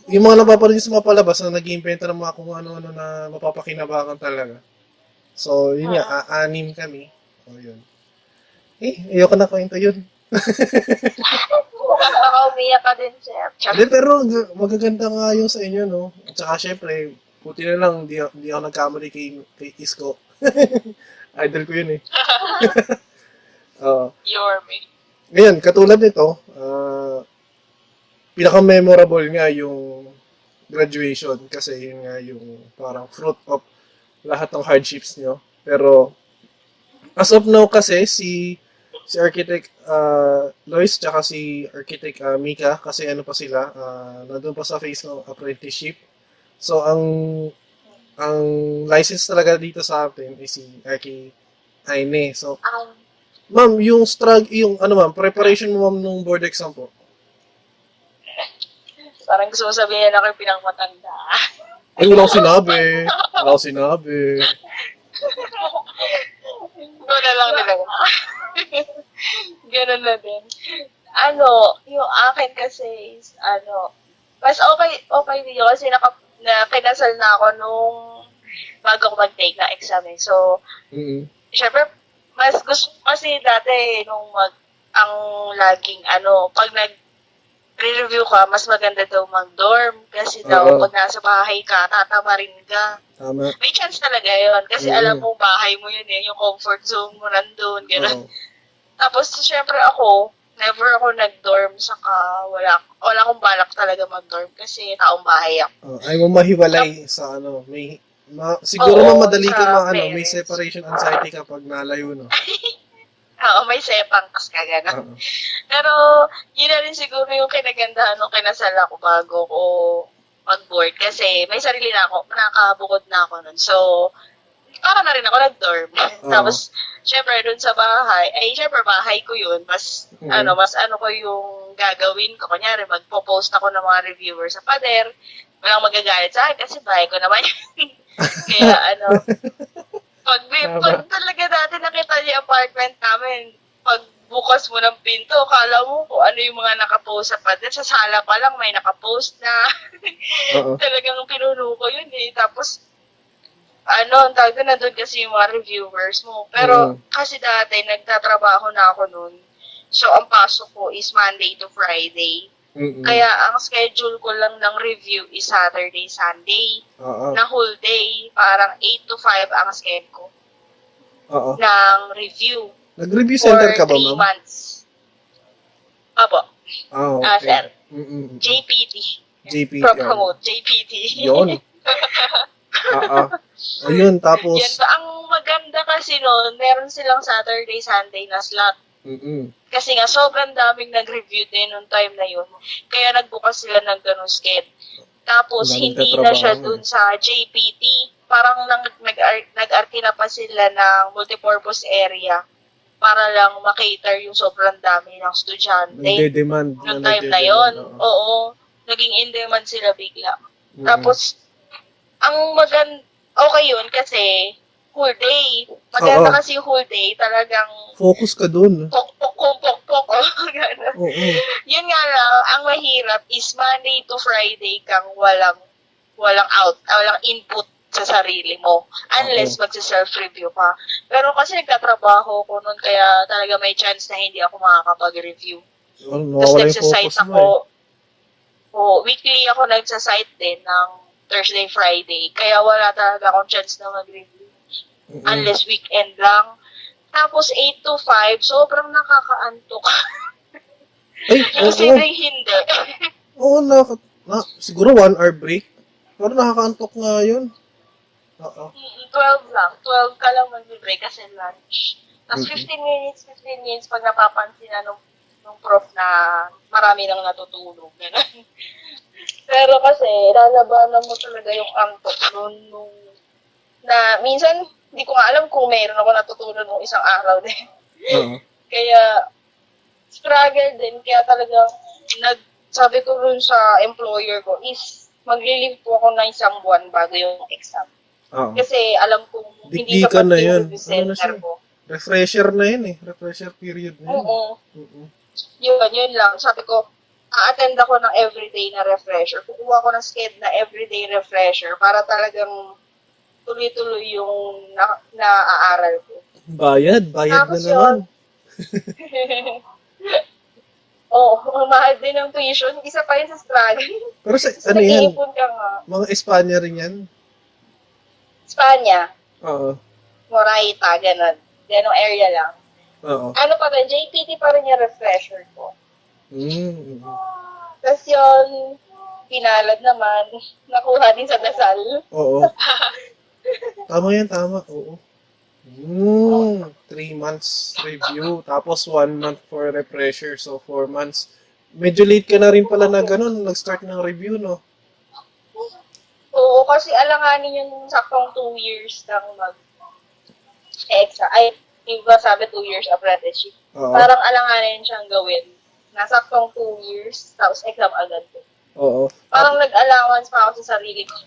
yung mga napaparin sa mapalabas na nag-iimpenta ng mga kung ano-ano na mapapakinabangan talaga. So, yun nga, aanim kami. O, yun. Ayoko na kwento yun. Umiyak ka din, Chef. Pero, magaganda nga yung sa inyo, no? At saka, syempre, puti na lang, di ako nagkamali kay Isko. Idol ko yun, eh. You're me. Ngayon, katulad nito, pinaka-memorable nga yung graduation. Kasi yun nga yung parang fruit of lahat ng hardships nyo. Pero, as of now kasi, si Architect Lois tsaka si Architect Mika, kasi ano pa sila, nandun pa sa phase ng apprenticeship. So, ang license talaga dito sa atin is si Aine. So, ma'am, yung struggle, yung ano ma'am, preparation mo ma'am nung board exam po? Parang gusto mo sabihin ako yung pinangmatanda. Ay, wala ko sinabi. Wala lang talaga. Ganun na din. Ano, yung akin kasi, mas okay video kasi kinasal na ako nung bago ko mag-take na exam eh. So, syempre, mas gusto ko kasi dati nung ang laging, pag review ka, mas maganda daw mag-dorm kasi daw pag nasa bahay ka, tatamarin ka. Tama. May chance talaga yun kasi alam mo, bahay mo yun eh, yung comfort zone mo nandun, gano'n. Tapos, syempre ako, never ako nag-dorm, saka wala akong balak talaga mag-dorm kasi taong bahay ako. Ayaw mo mahiwalay sa siguro madali ka may separation anxiety kapag nalayo, no? Oo, may sepangkas ka, gano'n. Pero, yun na rin siguro yung kinagandahan nung kinasal ako bago ko mag-board. Kasi may sarili na ako, nakabukod na ako nun. So, para na rin ako nag-dorm. Tapos, syempre, dun sa bahay, bahay ko yun. Mas ko yung gagawin ko. Kunyari, magpo-post ako ng mga reviewer sa pader. Walang magagalit sa akin kasi bahay ko naman yun. Kaya, Pag talaga dati nakita niya yung apartment namin, pag bukas mo ng pinto, akala mo kung ano yung mga nakapost sa pader. Sa sala pa lang may nakapost na. Talagang pinuno ko yun eh. Tapos, nandun kasi yung mga reviewers mo. Pero kasi dati, nagtatrabaho na ako nun. So, ang pasok ko is Monday to Friday. Kaya ang schedule ko lang ng review is Saturday, Sunday. Na whole day, parang 8 to 5 ang schedule ko. Ng review. Nag-review center ka ba, ma'am? For 3 months. Opo. Sir. JPT. JPT. Promote, JPT. Yun. Ayun, tapos... Yan, ang maganda kasi noon, meron silang Saturday, Sunday na slot. Kasi nga, sobrang daming nag-review din nung time na yun. Kaya nagbukas sila ng ganun sked. Tapos, hindi na siya dun sa JPT. Parang nag-arki na pa sila ng multipurpose area para lang makater yung sobrang dami ng estudyante. Nag-demand. Nung time na yun. Oo. Naging in-demand sila bigla. Tapos, ang maganda, okay yun kasi whole day. Maganda kasi yung whole day, talagang... Focus ka dun. Pok, pok, pok, pok, Yun nga lang, ang mahirap is Monday to Friday kang walang input sa sarili mo. Unless magsa-self-review ka. Pero kasi nagtatrabaho ko nun, kaya talaga may chance na hindi ako makakapag-review. Tapos nagsasite ako. Oh, weekly ako nagsasite din ng Thursday, Friday. Kaya wala talaga akong chance na mag-review. Mm-hmm. Unless weekend lang. Tapos 8 to 5, sobrang nakakaantok. Ay, kasi hindi. Oo, siguro 1 hour break. Pero nakakaantok nga yun. 12 lang. 12 ka lang mag-break kasi lunch. Tapos 15 minutes pag napapansin na nung prof na marami nang natutulog. Pero kasi, lalabanan mo talaga yung antok nung na minsan, hindi ko nga alam kung mayroon ako natutunan ng isang araw din. Uh-huh. Kaya, struggle din. Kaya talaga, sabi ko rin sa employer ko is, mag-relieve po ako ng isang buwan bago yung exam. Uh-huh. Kasi alam kong hindi ka na yun. Ano na ko. Refresher na yun eh. Refresher period na yun. Oo. Uh-huh. Yun lang. Sabi ko, a-attend ako ng everyday na refresher. Kukuha ko ng schedule na everyday refresher para talagang tuloy-tuloy yung naaaral ko. Bayad tapos na naman. Mahal din ang tuition. Isa pa yun sa struggle. Pero ano yan? Mga Espanya rin yan? Espanya? Oo. Moraita, ganun. Ganong area lang. Oo. Ano pa rin? JPT pa rin yung refresher ko. Mm. Tapos yun, pinalad naman. Nakuha din sa dasal. Oo. Tama yan, tama. Oo. 3 months review, tapos 1 month for refresher, so 4 months. Medyo late ka na rin pala na ganun, nag-start ng review, no? Oo, kasi alanganin yung saktong 2 years ng mag-exam. Ay, hindi ba sabi 2 years apprenticeship? Oo. Parang alanganin siyang gawin. Nasaktong 2 years, tapos exam agad. Oo. Parang nag-allowance pa ako sa sarili ko.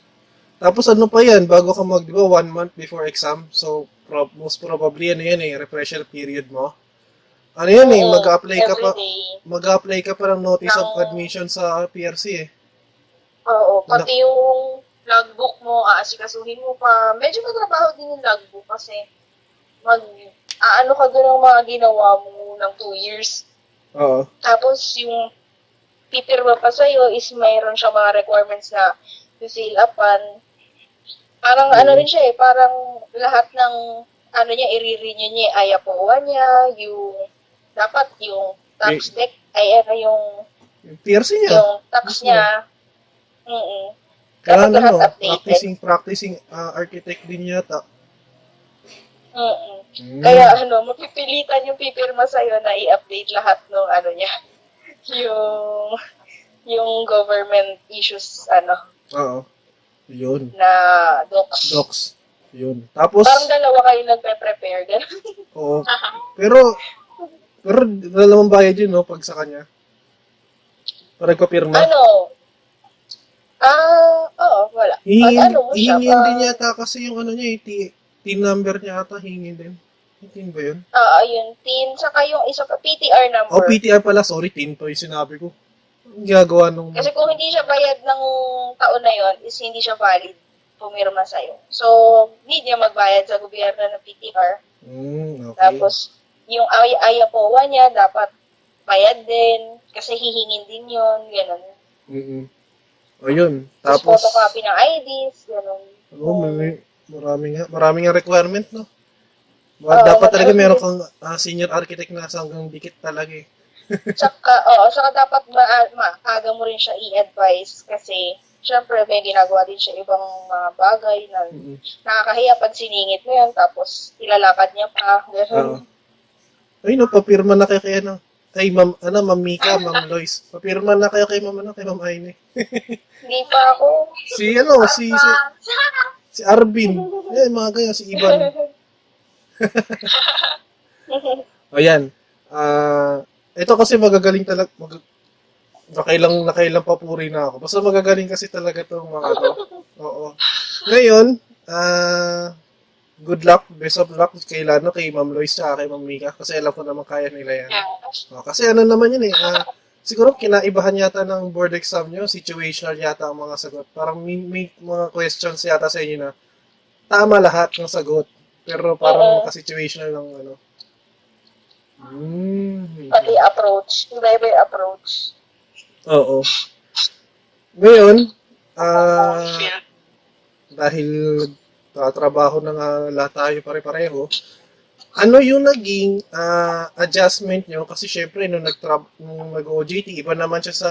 Tapos ano pa yan, bago ka mag, 1 month before exam, so most probably ano yan eh, refresher period mo. Ano yan eh, mag-apply ka pa ng notice of admission sa PRC eh. Oo, pati yung logbook mo, aasikasuhin mo pa. Medyo matrabaho din yung logbook kasi ka doon ang mga ginawa mo ng 2 years. Oo. Tapos yung pipirma pa sa'yo is mayroon siya mga requirements na to seal upan. Parang ano rin siya eh, parang lahat ng ano niya, i-renew niya, ayapowa niya, yung dapat yung tax deck, ay ano yung PRC niya. Yung tax niya. Kaya ano, practicing architect din yata. Kaya ano, mapipilitan yung pipirma sa'yo na i-update lahat ng ano niya. Yung government issues, ano. Oo. Yun. Na docs. Yun. Tapos... Parang dalawa kayo nagpe-prepare. Oo. Pero nalamang bayad yun, no? Pag sa kanya. Parang kapirma. Ano? Wala. Hihingin din yata kasi yung ano niya, yung TIN number niya ata, hihingin din. TIN ba yun? Yun. TIN. Saka yung isa pa, PTR number. PTR pala. Sorry, TIN po yung sinabi ko. Kasi kung hindi siya bayad ng taon na yon, is hindi siya valid pumirma sa'yo. So, hindi niya magbayad sa gobyerno ng PTR. Okay. Tapos, yung ayapowa niya, dapat bayad din, kasi hihingin din yun, gano'n. Ayun. Tapos photocopy ng IDs, gano'n. Maraming requirement, no? Dapat talaga meron kang senior architect na sa hanggang dikit talaga eh. Saka dapat maaga mo rin siya i-advise kasi syempre may ginagawa din siya ibang mga bagay na nakakahiya pag siningit mo yan tapos ilalakad niya pa. Ay no, papirma na kayo Ma'am Mika, Ma'am Lois. Papirma na kayo kay Ma'am Aine. Hindi pa ako. Si Arvin. Ay, mga ganyan, si Ivan. Yan. Ito kasi magagaling talaga, nakailang papuri na ako. Basta magagaling kasi talaga itong mga to. Oo. Ngayon, good luck, best of luck kay Lano, kay Ma'am Lois, sa kay Ma'am Mika, kasi alam ko naman kaya nila yan. O, kasi ano naman yun eh, siguro kinaibahan yata ng board exam nyo, situational yata ang mga sagot. Parang may mga questions yata sa inyo na tama lahat ng sagot, pero parang maka-situational ng ano. Pati approach, iba-iba approach. Oo. Ngayon, dahil trabaho na nga lahat tayo pare-pareho, ano yung naging adjustment nyo? Kasi syempre, nung nag-OJT, iba naman siya sa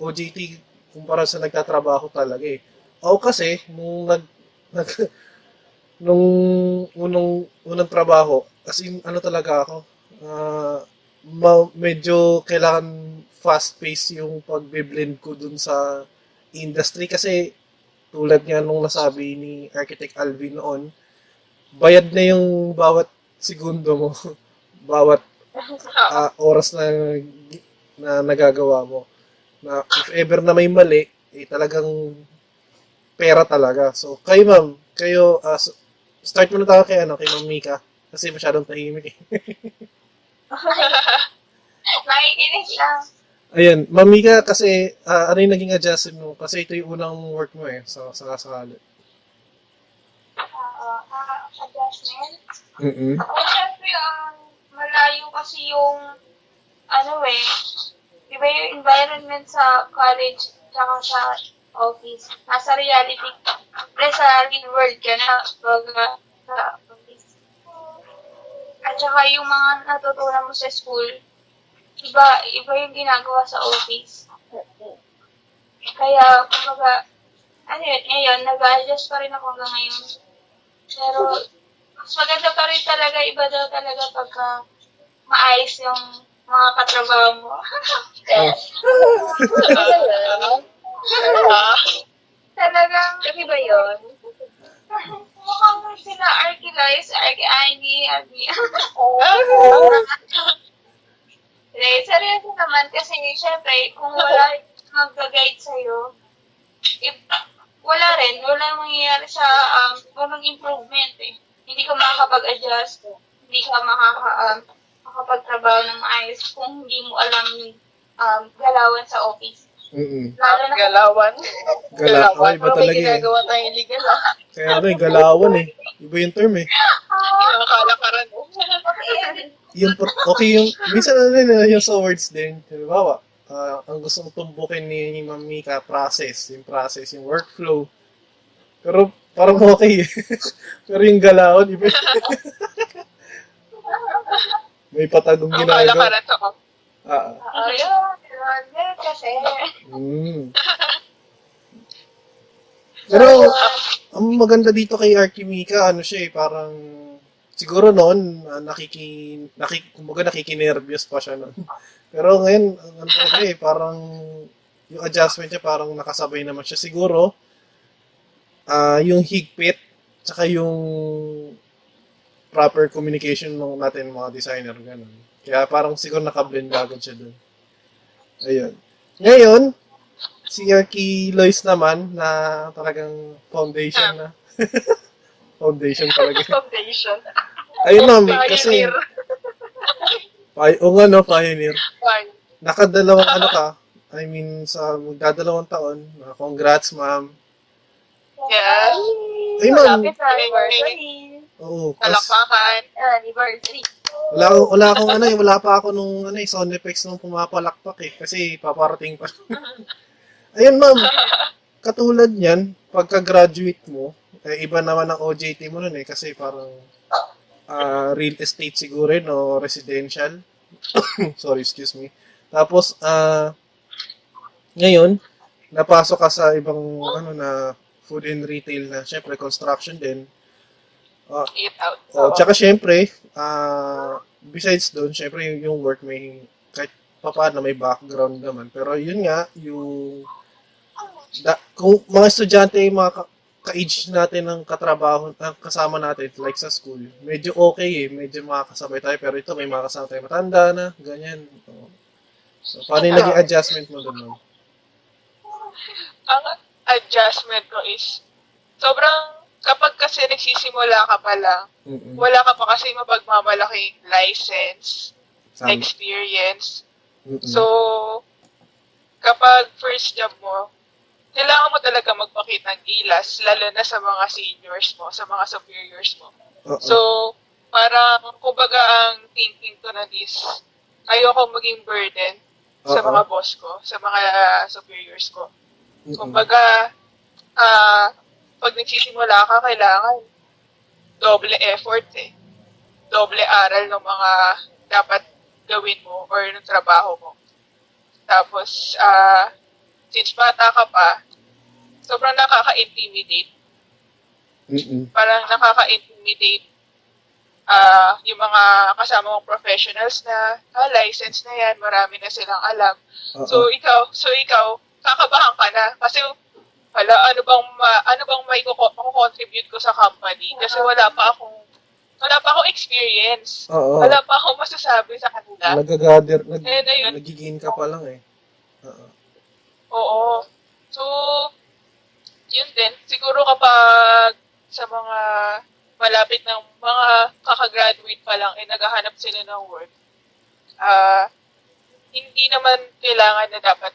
OJT kumpara sa nagtatrabaho talaga eh. O kasi, nung unang trabaho, kasi ano talaga ako, medyo kailangan fast-paced yung pagbe-blend ko dun sa industry. Kasi tulad nga nung nasabi ni Architect Alvin noon, bayad na yung bawat segundo mo, bawat oras na nagagawa mo. Na if ever na may mali, eh talagang pera talaga. So, kayo ma'am, kayo, start muna tayo kay Ma'am Mika, kasi masyadong tahimik eh. Nakikinig lang. Ayan, Ma'am Mika, kasi ano yung naging adjustment mo? Kasi ito yung unang work mo eh, sa sakasakali. Adjustment? Siyempre, malayo kasi yung, iba yung environment sa college tsaka sa office. Nasa reality, sa real world ka na pag sa office. At saka yung mga natutunan mo sa school, iba yung ginagawa sa office. Kaya, kumbaga, ngayon, nag-adjust pa rin ako hanggang ngayon. Pero, mas maganda pa rin talaga, iba daw talaga pagka maayos yung mga katrabaho mo. Talagang, hindi ba yun? Mukhang sila Archilize, Archie, seryoso naman kasi syempre, kung wala mag-guide sa'yo, wala rin, wala mangyayari sa walang improvement eh. Hindi ka makakapag-adjust, hindi ka makakapagtrabaho ng maayos kung hindi mo alam yung galawan sa office. Lalo na galawan. Galawan, iba talaga eh. Ginagawa tayo illegal ah. Kaya yung galawan eh. Iba yung term eh. Kinakalakaran mo. Okay yung, minsan yung sa words din, halimbawa, ang gusto mong tumbukin ni Ma'am Mika, process, yung workflow. Pero parang okay eh. Pero yung galawan, iba. May patagong ginagawa. Kalakaran ako. Yun kasi. Pero, ang maganda dito kay Archie Mika, parang, siguro noon, nakikinervyos pa siya noon. Pero ngayon, parang yung adjustment niya parang nakasabay naman siya. Siguro, yung higpit, tsaka yung proper communication natin mga designer, ganun. Kaya parang siguro nakablend agad siya doon. Ayun. Ngayon, si Archie Lois naman na talagang foundation na. Foundation talaga. Foundation. Ayun ma'am, kasi... pioneer. Nakadalawang ka. I mean, sa magdadalawang taon. Congrats ma'am. Yeah. Ayun ma'am. Anniversary. Oo. Palakpakan. Anniversary. Wala pa ako nung sound effects nung pumapalakpak eh. Kasi paparating pa. Ayun ma'am. Katulad yan, pagka-graduate mo, iba naman ang OJT mo nun eh, kasi parang real estate siguro yun, o residential. Sorry, excuse me. Tapos, ngayon, napasok ka sa ibang, na food and retail na, syempre, construction din. Tsaka syempre, besides doon, syempre, yung work may, kahit papaano, may background naman. Pero yun nga, kung mga estudyante, mga ka-age natin ng katrabaho, kasama natin, like sa school, medyo okay eh, medyo makakasabay tayo, pero ito may makakasama tayo, matanda na, ganyan. So, paano yung naging adjustment mo doon? Ang adjustment ko is, sobrang kapag kasi nagsisimula ka pa lang, mm-mm, wala ka pa kasi mapagmamalaking license, sama, experience. Mm-mm. So, kapag first job mo, kailangan mo talaga magpakita ng gilas, lalo na sa mga seniors mo, sa mga superiors mo. Uh-oh. So, parang, kumbaga ang thinking ko na this, ayoko maging burden, uh-oh, sa mga boss ko, sa mga superiors ko. Mm-mm. Kumbaga, pag nagsisimula ka, kailangan doble effort eh. Doble aral ng mga dapat gawin mo or ng trabaho mo. Tapos, since bata ka pa, sobrang nakaka-intimidate. Mm-mm. Parang nakaka-intimidate yung mga kasama mong professionals na, license na yan, marami na silang alam. Uh-oh. So ikaw, kakabahan ka na. Kasi, wala, ano bang may contribute ko sa company? Kasi wala pa akong experience. Uh-oh. Wala pa akong masasabi sa kanila. Nagiging ka pa lang eh. Uh-oh. Oo. So, yun din. Siguro kapag sa mga malapit ng mga kakagraduate pa lang, naghahanap sila ng work, hindi naman kailangan na dapat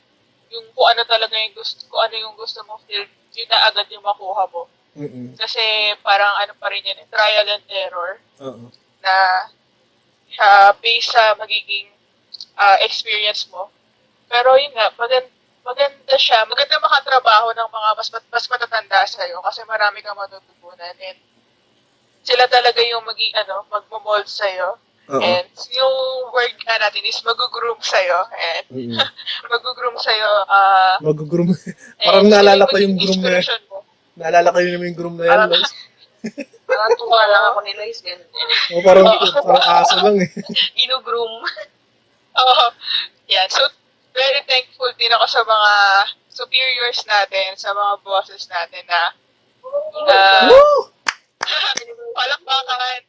yung kung ano talaga yung gusto, kung ano yung gusto mong field, yun na agad yung makuha mo. Mm-mm. Kasi parang ano pa rin yan, trial and error, uh-uh, na based sa magiging experience mo. Pero yun nga, maganda siya, maganda makatrabaho ng mga mas matatanda sa'yo kasi marami kang matututunan and sila talaga yung magmo-mold sa'yo. Uh-oh. And yung word nga natin is magugroom sa'yo and magugroom. Parang naalala ko yung groom na yun. Naalala kayo naman yung groom na yan, Lois? Parang tuwa lang ako ni Lois. Parang aso lang eh. Ino-groom. Yeah, so very thankful din ako sa mga superiors natin, sa mga bosses natin na palakpakan.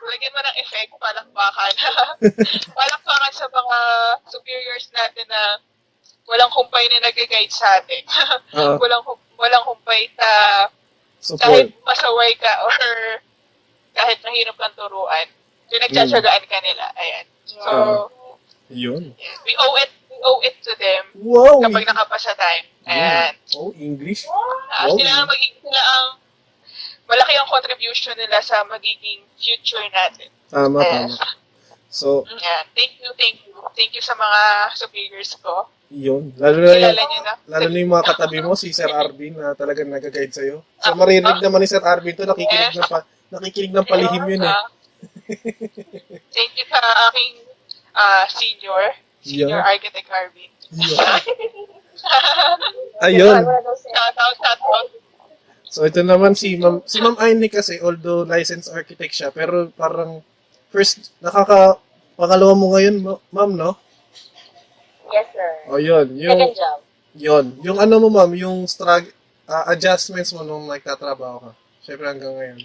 Lagyan mo ng effect, palakpakan. Palakpakan sa mga superiors natin na walang humpay na nag-guide sa atin. Walang humpay na kahit pasaway ka or kahit mahirap kang turuan, yung nagtsatsagaan ka nila. Ayan. So, yun. Yeah, we owe it to them, wow, kapag nakapasa time. Ayan. Oh, English. Wow. Sila ang malaki ang contribution nila sa magiging future natin. Tama. So, yeah, thank you sa mga superiors ko. Yun. Lalo na yung mga katabi mo, si Sir Arvin, na talagang nag-guide sa'yo. So, marinig naman ni Sir Arvin ito, nakikinig ng palihim yun eh. Thank you sa aking senior yeah, Architect Arvin. Yeah. Ayun. Shout out. So, ito naman si Ma'am Aine kasi, although licensed architect siya, pero parang first, pangalawa mo ngayon, Ma'am, no? Yes, sir. Oh, yun. Second job. Yun. Yung ano mo, ma'am, yung adjustments mo nung nagtatrabaho ka. Siyempre hanggang ngayon.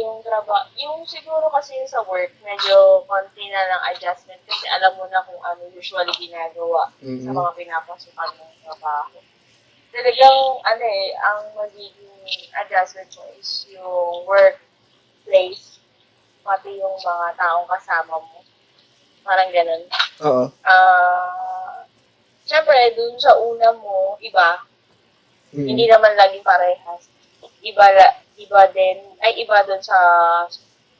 Yung trabaho. Yung siguro kasi yung sa work, medyo konti na lang adjustment kasi alam mo na kung ano usually ginagawa, mm-hmm, sa mga pinapasukan mo ng trabaho. Talagang, ang magiging adjustment mo is yung workplace, pati yung mga taong kasama mo. Parang ganun. Oo. Siyempre, dun sa una mo, iba. Mm. Hindi naman laging parehas. Iba dun sa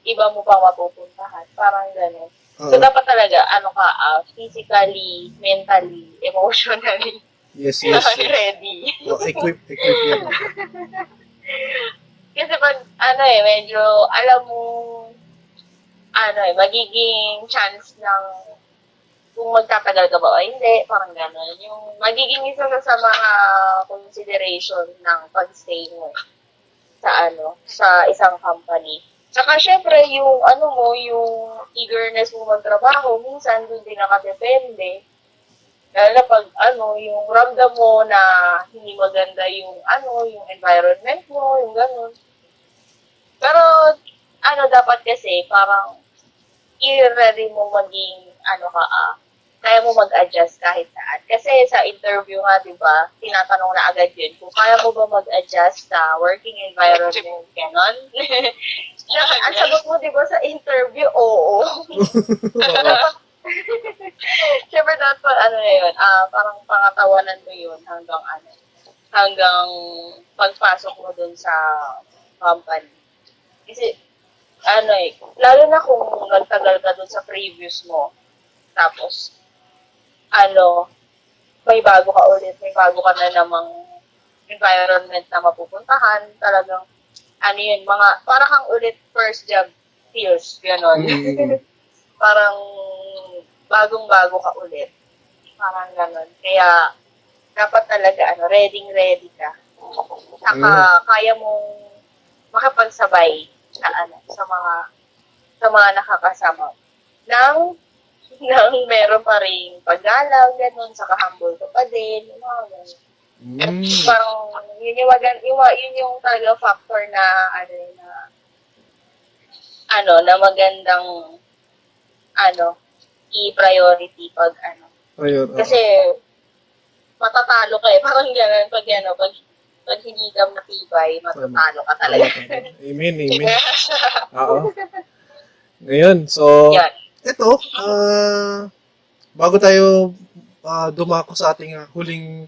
iba mo pang mapupuntahan. Parang ganun. Uh-oh. So, dapat talaga, physically, mentally, emotionally. Yes. Ready. Oh, equip yan. Kasi pag, medyo, alam mo, magiging chance ng kung magtatagal ka ba o hindi, parang gano'n. Yung magiging isa sa mga consideration ng pag-stay mo sa isang company. Saka syempre, yung yung eagerness mo magtrabaho, minsan doon din nakadepende. Lalo na pag yung ramdam mo na hindi maganda yung yung environment mo, yung gano'n. Pero dapat kasi parang i-ready mo maging kaya mo mag-adjust kahit saan. Kasi sa interview nga, di ba, tinatanong na agad yun, kung kaya mo ba mag-adjust sa working environment, gano'n? Ang sagot mo, di ba, sa interview, oo. Siyempre, dapat, ano na yun, parang pangatawanan mo yun hanggang, ano, hanggang pagpasok mo dun sa company. Kasi, ano eh, lalo na kung nagtagal ka dun sa previous mo, tapos, ano, may bago ka ulit, may bago ka na namang environment na mapupuntahan, talagang, ano yun, mga, parang kang ulit first job feels, gano'n. Parang, bagong-bago ka ulit. Parang gano'n. Kaya, dapat talaga, ano, ready ka. Saka, kaya mong makapagsabay sa, ano, sa mga nakakasama. Nang meron pa rin pag-alaw, gano'n, saka humble ka pa din, yung mga gano'n. Parang, yun yung talaga factor na, na magandang, i-priority pag, Kasi, matatalo ka eh, parang gano'n, pag hindi ka matibay, matatalo ka talaga. Amen. Oo. Ngayon, so, yan. Ito, bago tayo dumako sa ating huling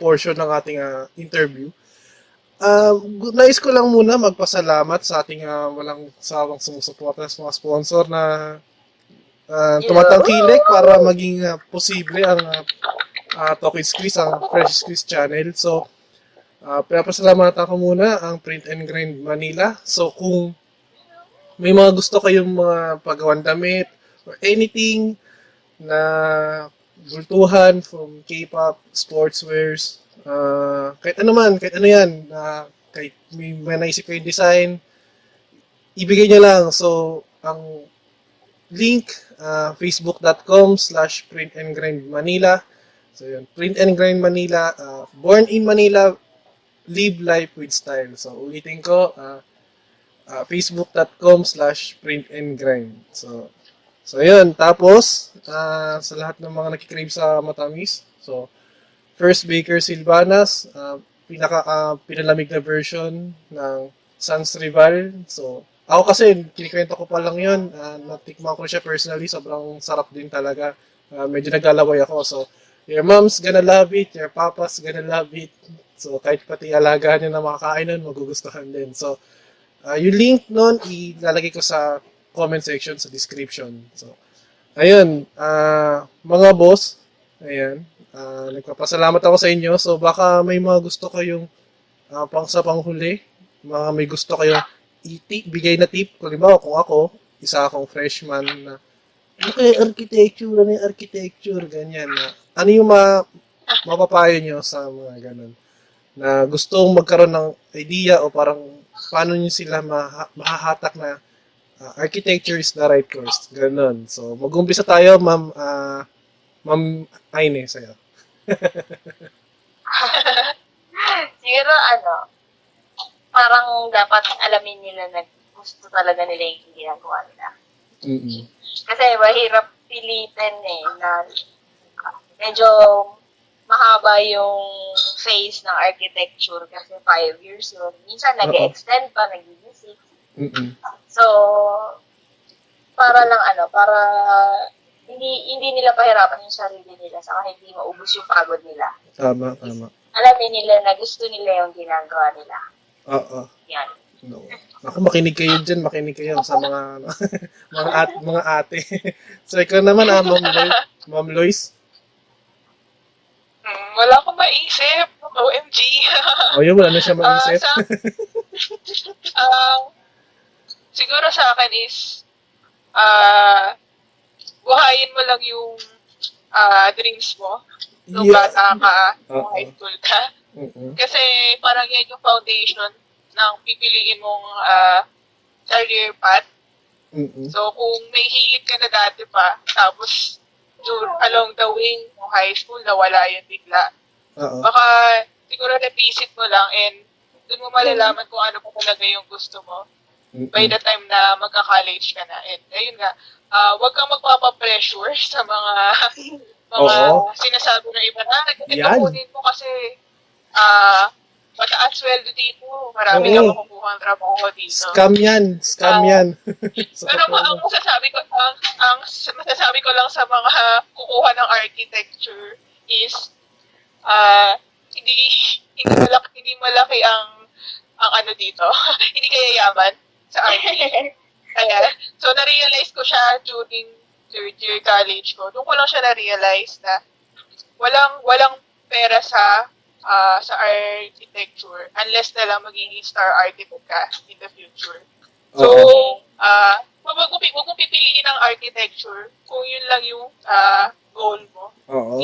portion ng ating interview, nais ko lang muna magpasalamat sa ating walang sawang sumusuporta sa mga sponsor na tumatangkilik para maging posible ang Talk It Squeeze, ang Fresh Squeeze channel. So, pinapasalamat ako muna ang Print and Grind Manila. So, kung may mga gusto kayong mga pagawang damit or anything na gultuhan from K-pop, sportswears, kahit ano yan, kahit may naisip kayong design, ibigay nyo lang. So, ang link, facebook.com/printandgrindmanila. So, yun, Print and Grind Manila, born in Manila, live life with style. So, ulitin ko, facebook.com/printandgrind. So yun. Tapos, sa lahat ng mga nakikrave sa matamis, so, First Baker Silvanas, pinalamig na version ng Sans Rival. So, ako kasi, kinikwento ko pa lang yun. Natikman ko siya personally. Sobrang sarap din talaga. Medyo naglalaway ako. So, your mom's gonna love it. Your papa's gonna love it. So, kahit pati alagaan niya na makakain nun, magugustuhan din. So, yung link nun, ilalagay ko sa comment section, sa description. So, ayun, mga boss, ayan, nagpapasalamat ako sa inyo. So, baka may mga gusto kayong sa panghuli, mga may gusto kayong bigay na tip. Halimbawa, kung ako, isa akong freshman na, ano yung architecture, ganyan. Ano yung mapapayo nyo sa mga ganun? Na gustong magkaroon ng idea o parang paano nyo sila mahahatak na architecture is the right course. Ganon. So, mag-umpisa tayo, Ma'am Aine, sa'yo. Siguro, parang dapat alamin nila na gusto talaga nila yung ginagawa nila. Mm-hmm. Kasi mahirap pilitin na medyo mahaba yung phase ng architecture kasi 5 years yun. Minsan nag-extend pa, nagiging 6. So, para lang para hindi nila pahirapan yung sarili nila saka hindi maubos yung pagod nila. Tama. Alamin nila na gusto nila yung ginagawa nila. Oo. Yan. No. Ako, makinig kayo sa mga mga ate. So, ikaw naman, Ma'am Lois. Wala akong maisip. OMG. Yun, wala na siya maisip. Siguro sa akin is, buhayin mo lang yung dreams mo. Nung bata ka, nung high school ka. Kasi parang yan yung foundation ng pipiliin mong career path. So, kung may hilig ka na dati pa, tapos along the way mo high school, nawala yun bigla. Baka siguro na-visit mo lang and doon mo malalaman kung ano po talaga yung gusto mo by the time na magka-college ka na. And ayun nga, Huwag kang magpapapressure sa mga sinasabi ng iba na. Kunin mo kasi mataas sweldo dito. Marami kang makukuha ang trabaho dito. Scam yan. Pero ang masasabi ko, ang masasabi ko lang sa mga kukuha ng architecture is hindi malaki ang ano dito. Hindi kaya yaman sa architecture. Ayan. So, na-realize ko siya during third year college ko. Doon ko lang siya na-realize na walang pera sa architecture unless na lang magiging star architect ka in the future. So, huwag mong pipiliin ang architecture kung yun lang yung goal mo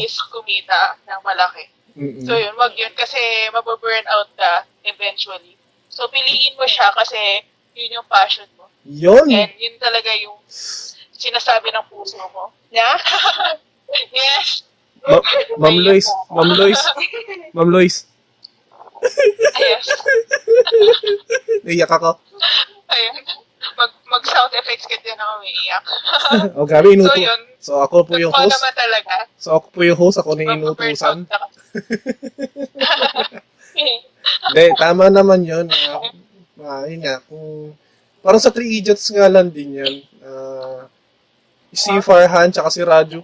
is kumita ng malaki. Mm-mm. So, yun. Wag yun kasi mababurn out ka eventually. So, piliin mo siya kasi yun yung passion mo. Yun. And yun talaga yung sinasabi ng puso ko. Yeah? Yes. Ma'am Lois. Ayos. Naiyak ako. Ayun. Mag-sound effects ka din ako umiiyak. O, grabe, inuto. So, yun. So, ako po yung host. Ako na inutusan. Hindi, tama naman yun. Yun nga, kung... Parang sa Three Idiots nga lang din yan. Si Farhan tsaka si Raju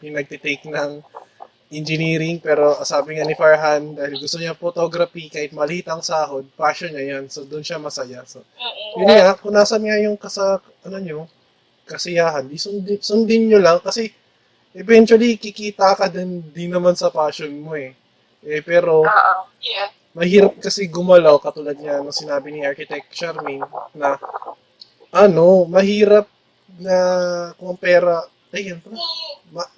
pinagtitake ng engineering. Pero sabi nga ni Farhan, dahil gusto niya photography, kahit maliit ang sahod, passion niya yan. So, doon siya masaya. So, yun nga, kung nasan nga yung kasiyahan, sundin nyo lang. Kasi, eventually, kikita ka din naman sa passion mo eh. Pero, mahirap kasi gumalaw, katulad niya nung sinabi ni Architect Sharmin, na mahirap na kung pera,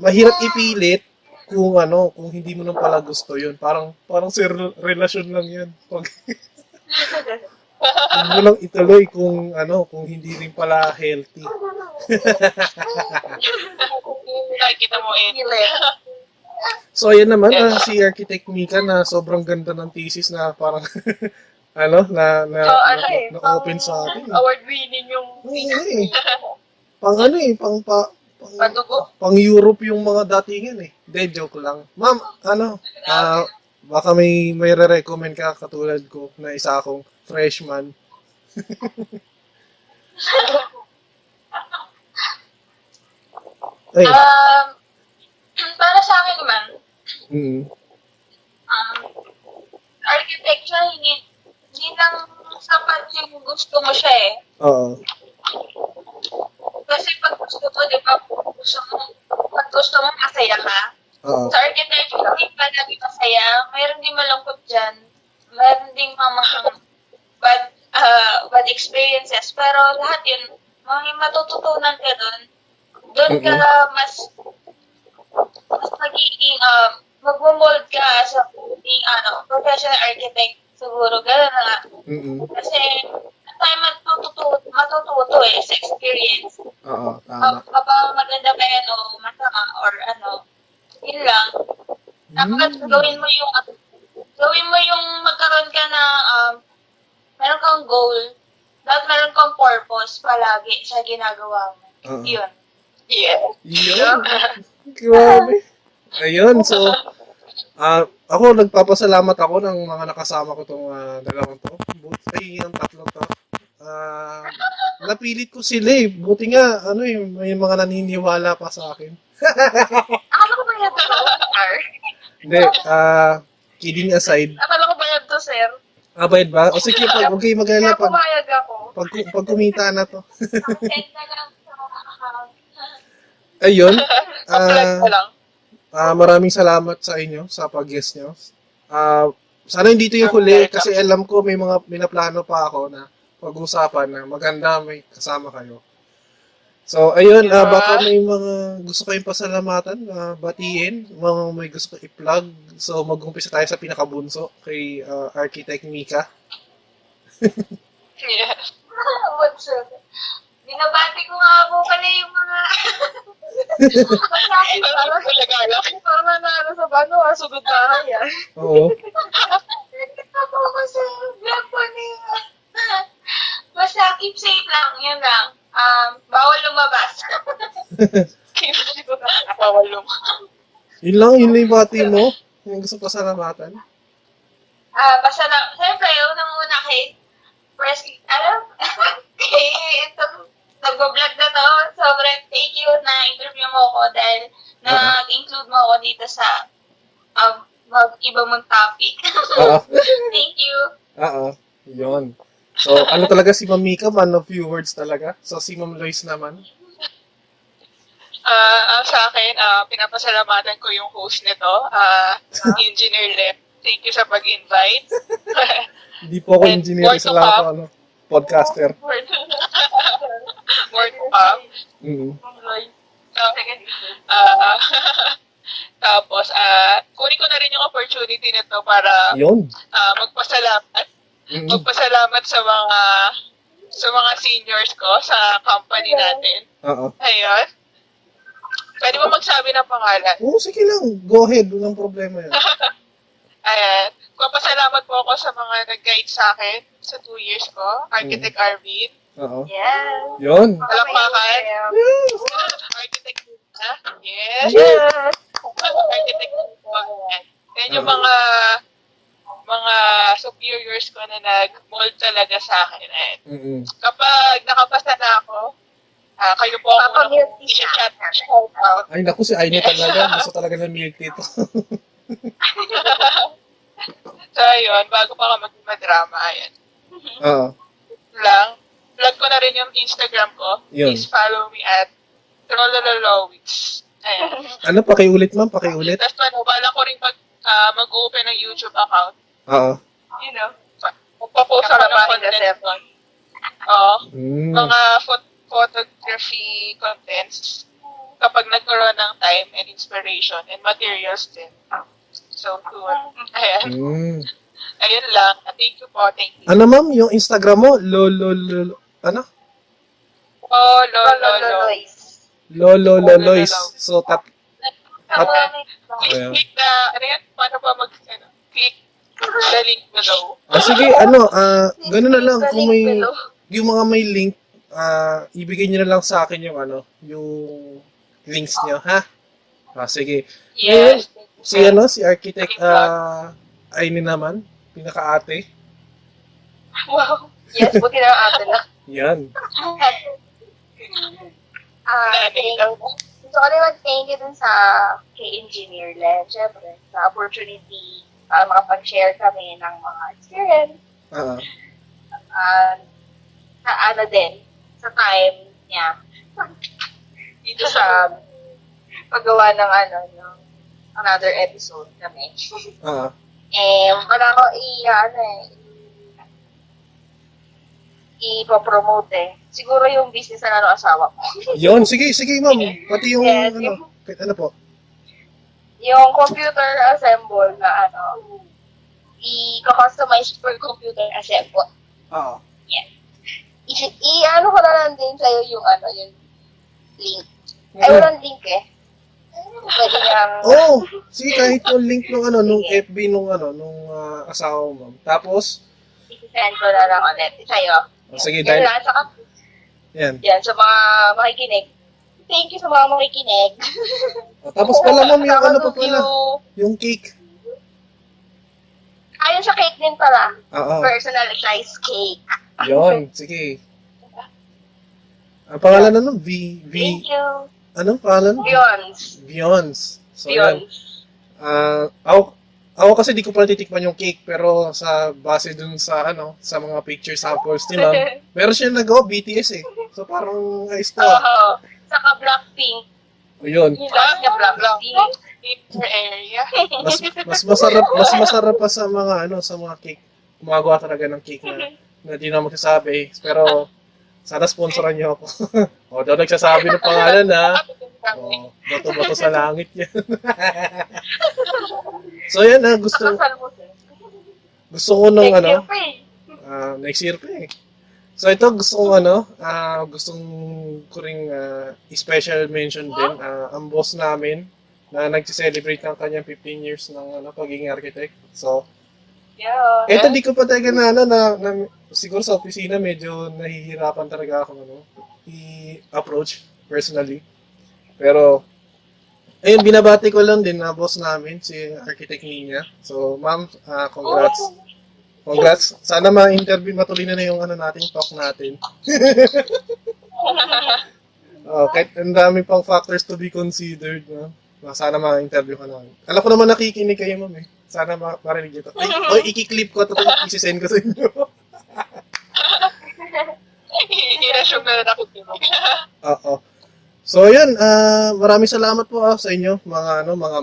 mahirap ipilit kung hindi mo nang pala gusto yun. Parang relasyon lang yan. Hindi mo lang ituloy kung hindi rin pala healthy. Nakikita mo eh. So, ayan naman, si Architect Mika na sobrang ganda ng thesis na parang, na-open sa akin. Award-winning yung thesis. Pang-Europe yung mga datingan eh. De, joke lang. Ma'am, baka may re-recommend ka katulad ko na isa akong freshman. Para sa akin naman, architecture, hindi lang sapat yung gusto mo siya eh. Oo. Kasi pag gusto mo, di ba, pag gusto mo, masaya ka. Oo. Sa architecture, hindi pa lagi masaya. Mayroon din malungkot dyan. Mayroon din mga bad experiences. Pero lahat yun, may matututunan ka doon. Doon ka mas magiging, mag-mold ka as a professional architect, siguro, gano'n na. Kasi, ang time matututo eh, sa experience. Oo, tama. Kapag maganda ba yan o masama, or yun lang. Dapat gawin mo yung magkaroon ka na, meron kang goal, dapat meron kang purpose palagi sa ginagawa mo. Yun. Yeah. Grabe. Ayun, so, ako, nagpapasalamat ako ng mga nakasama ko itong dalawang to. Buti ang tatlo to. Napilit ko sila eh. Buti nga, may mga naniniwala pa sa akin. Akala ko ba yan to, sir? Hindi, kidding aside. Akala ko ba yan to, sir? Bayad ba? O sige, okay, maganda. Kaya pumayag ako. Pag kumita na to. Send na lang sa account. Ayun. Maraming salamat sa inyo sa pag-guest nyo. Sana hindi ito yung huli kasi alam ko may mga minaplano pa ako na pag-usapan na maganda may kasama kayo. So, ayun. Baka may mga gusto kayong pasalamatan, batiin, mga may gusto kayong i-plug. So, mag-umpisa tayo sa pinakabunso kay Architect Mika. Yes. What's up? Binabati ko nga po pala yung mga... Parang naano sa bano, sugod na ako yan. Oo. Nagkita po ko sa vlog po niya. Basta keep safe lang, yun lang. Bawal lumabas. Yun lang yung bati mo. Yung gusto ko salamatan. Siyempre, unang-una kay Presley, kay nag-vlog na to. Sobrang thank you na interview mo ko dahil nag-include mo ako dito sa iba mong topic. Thank you. Yun. So, ano talaga si Ma'am Mika? Man of few words talaga. So, si Ma'am Lois naman. Sa akin, pinapasalamatan ko yung host nito, Engineer Lep. Thank you sa pag-invite. Hindi po ako engineer, isa lang ako, podcaster. Word to pop. Tapos, kunin ko na rin yung opportunity nito para magpasalamat. Magpasalamat sa mga seniors ko sa company natin. Ayun. Pwede mo magsabi ng pangalan? Oo, sige lang. Go ahead. Walang problema yan. Ayan. Papasalamat po ako sa mga nag-guide sa akin sa 2 years ko. Architect Arvin. Yes. Yun. Palakpakan. Yes. Architect Dina. Yes. Yes. Architect Dina. Then yung mga superiors ko na nag-mold talaga sa akin. Ayan. Kapag nakapasa na ako, kayo po ang unang i-chat. Ay, naku, si Aine talaga. Gusto talaga ng milk dito. So, yun. Bago pa ka mag-madrama, ayan. Vlog ko na rin yung Instagram ko. Yun. Please follow me at Trolololowitz. Ayan. Ano? Pakiulit, ma'am? Pakiulit? Tapos, wala ko rin mag-open ng YouTube account. You know? Magpapost ako ng content. Mga photography contents kapag nagkaroon ng time and inspiration and materials din. So cool. Ayan. Ayan lang. Thank you po. Thank you. Ano ma'am? Yung Instagram mo? Lolololo. Ano? Lololois. Lololois. So click na. Ano yan? Paano ba click the link below? Sige. Ganun na lang. Kung may yung mga may link, ibigay niyo na lang sa akin yung links niyo, ha? Sige. Yes. Si Architect Aine naman, pinaka-ate. Wow. Yes, buti na ang ate na. Yan. So, I want to thank you dun sa K-Engineer Lab, syempre, sa opportunity para makapag-share kami ng mga experience. Sa time niya dito sa paggawa ng ng another episode kami. Ipopromote siguro yung business na asawa ko. Yun, sige ma'am, pati yung po? Yung computer assemble na i-customize for computer assemble. I-ano ko na lang din sa'yo yung yung link. Ay, walang link eh. Pwede niyang... sige, kahit yung link nung nung FB nung asawa mo. Tapos? I-send ko na lang ulit sa'yo. Sige, dahil... Yan, sa mga makikinig. Thank you sa mga makikinig. Tapos pala mo, yung pa pala? Yung cake. Ayun sa cake din pala. Personalized cake. Yon, sige. Ang pangalan Thank you. Anong pangalan? Beyonds. So, yan. Ako kasi di ko pala titikman yung cake, pero sa base dun sa sa mga picture samples ni ma'am, meron siya nagawa, BTS eh. So, parang ayos to. Saka Blackpink. Yun. Blackpink. Your area. Mas masarap pa sa mga sa mga cake. Gumagawa talaga ng cake na di na magsasabi, pero sana sponsoran niyo ako. Daw nagsasabi ng pangalan, ha? Bato-bato sa langit yan. So yan, gusto ko ng next year pa eh. So ito, gusto ko ring special mention din, ang boss namin na nag-celebrate ng kanyang 15 years ng pagiging architect. So, ito di ko pa talaga na siguro sa opisina medyo nahihirapan talaga ako i-approach personally. Pero, ayun, binabati ko lang din na boss namin, si Architect Dina. So, ma'am, congrats. Congrats. Sana ma-interview, matuloy na yung ano natin, talk natin. Okay, ang dami pang factors to be considered, no? Sana ma-interview ka namin. Alam ko naman nakikinig kayo, ma'am, eh. Sana marinig ito. Ay, oh, i-clip ko ito, i-send ko sa inyo. I-resume na rin ako. Oo. So, yun. Maraming salamat po sa inyo, mga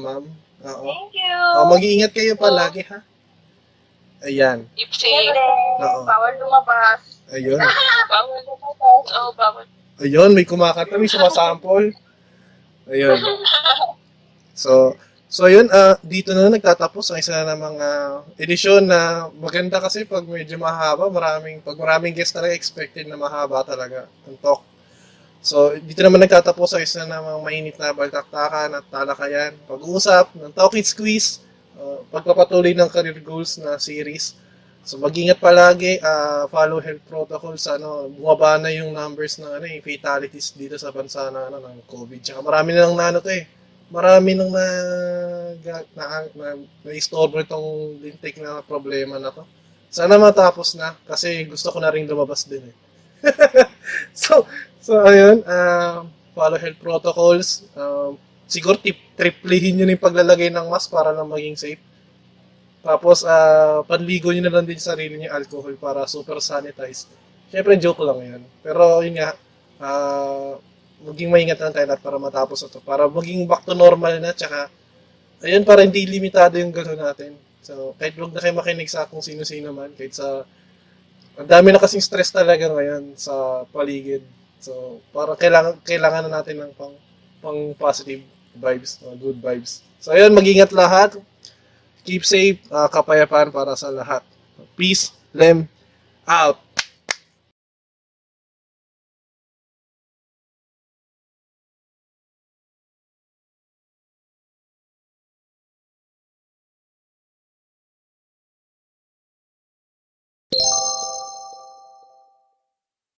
ma'am. Thank you. Mag-iingat kayo palagi, ha? Ayan. Keep safe. Bawal lumabas. Ayun. Bawal lumabas. Oo, bawal. Ayun, may kumakanta, may sumasample. Ayun. So yun, dito na nagtatapos ang isa na mga edisyon na maganda kasi pag medyo mahaba, pag maraming guests talaga expected na mahaba talaga ang talk. So dito naman nagtatapos ang isa na mga mainit na baltaktakan at talakayan, pag-uusap ng Talk It Squeeze, pagpapatuloy ng career goals na series. So mag-ingat palagi, follow health protocols, bumaba na yung numbers ng yung fatalities dito sa bansa na ng COVID. Tsaka marami na lang na-istorbo itong lintik na problema na to. Sana matapos na kasi gusto ko na rin lumabas din eh. So ayun, follow health protocols. Siguro triplehin nyo na yung paglalagay ng mask para lang maging safe. Tapos panligo nyo na lang din sarili nyo alcohol para super sanitized. Syempre joke lang yan. Pero yun nga, maging maingat lang tayo lahat para matapos ito. Para maging back to normal na, tsaka, ayun, para hindi limitado yung gano'n natin. So, kahit huwag na kayo makinig sa kung sino-sino man, kahit sa, ang dami na kasing stress talaga ngayon sa paligid. So, para kailangan na natin ng pang positive vibes, good vibes. So, ayun, mag-ingat lahat. Keep safe, kapayapaan para sa lahat. Peace, Lem, out!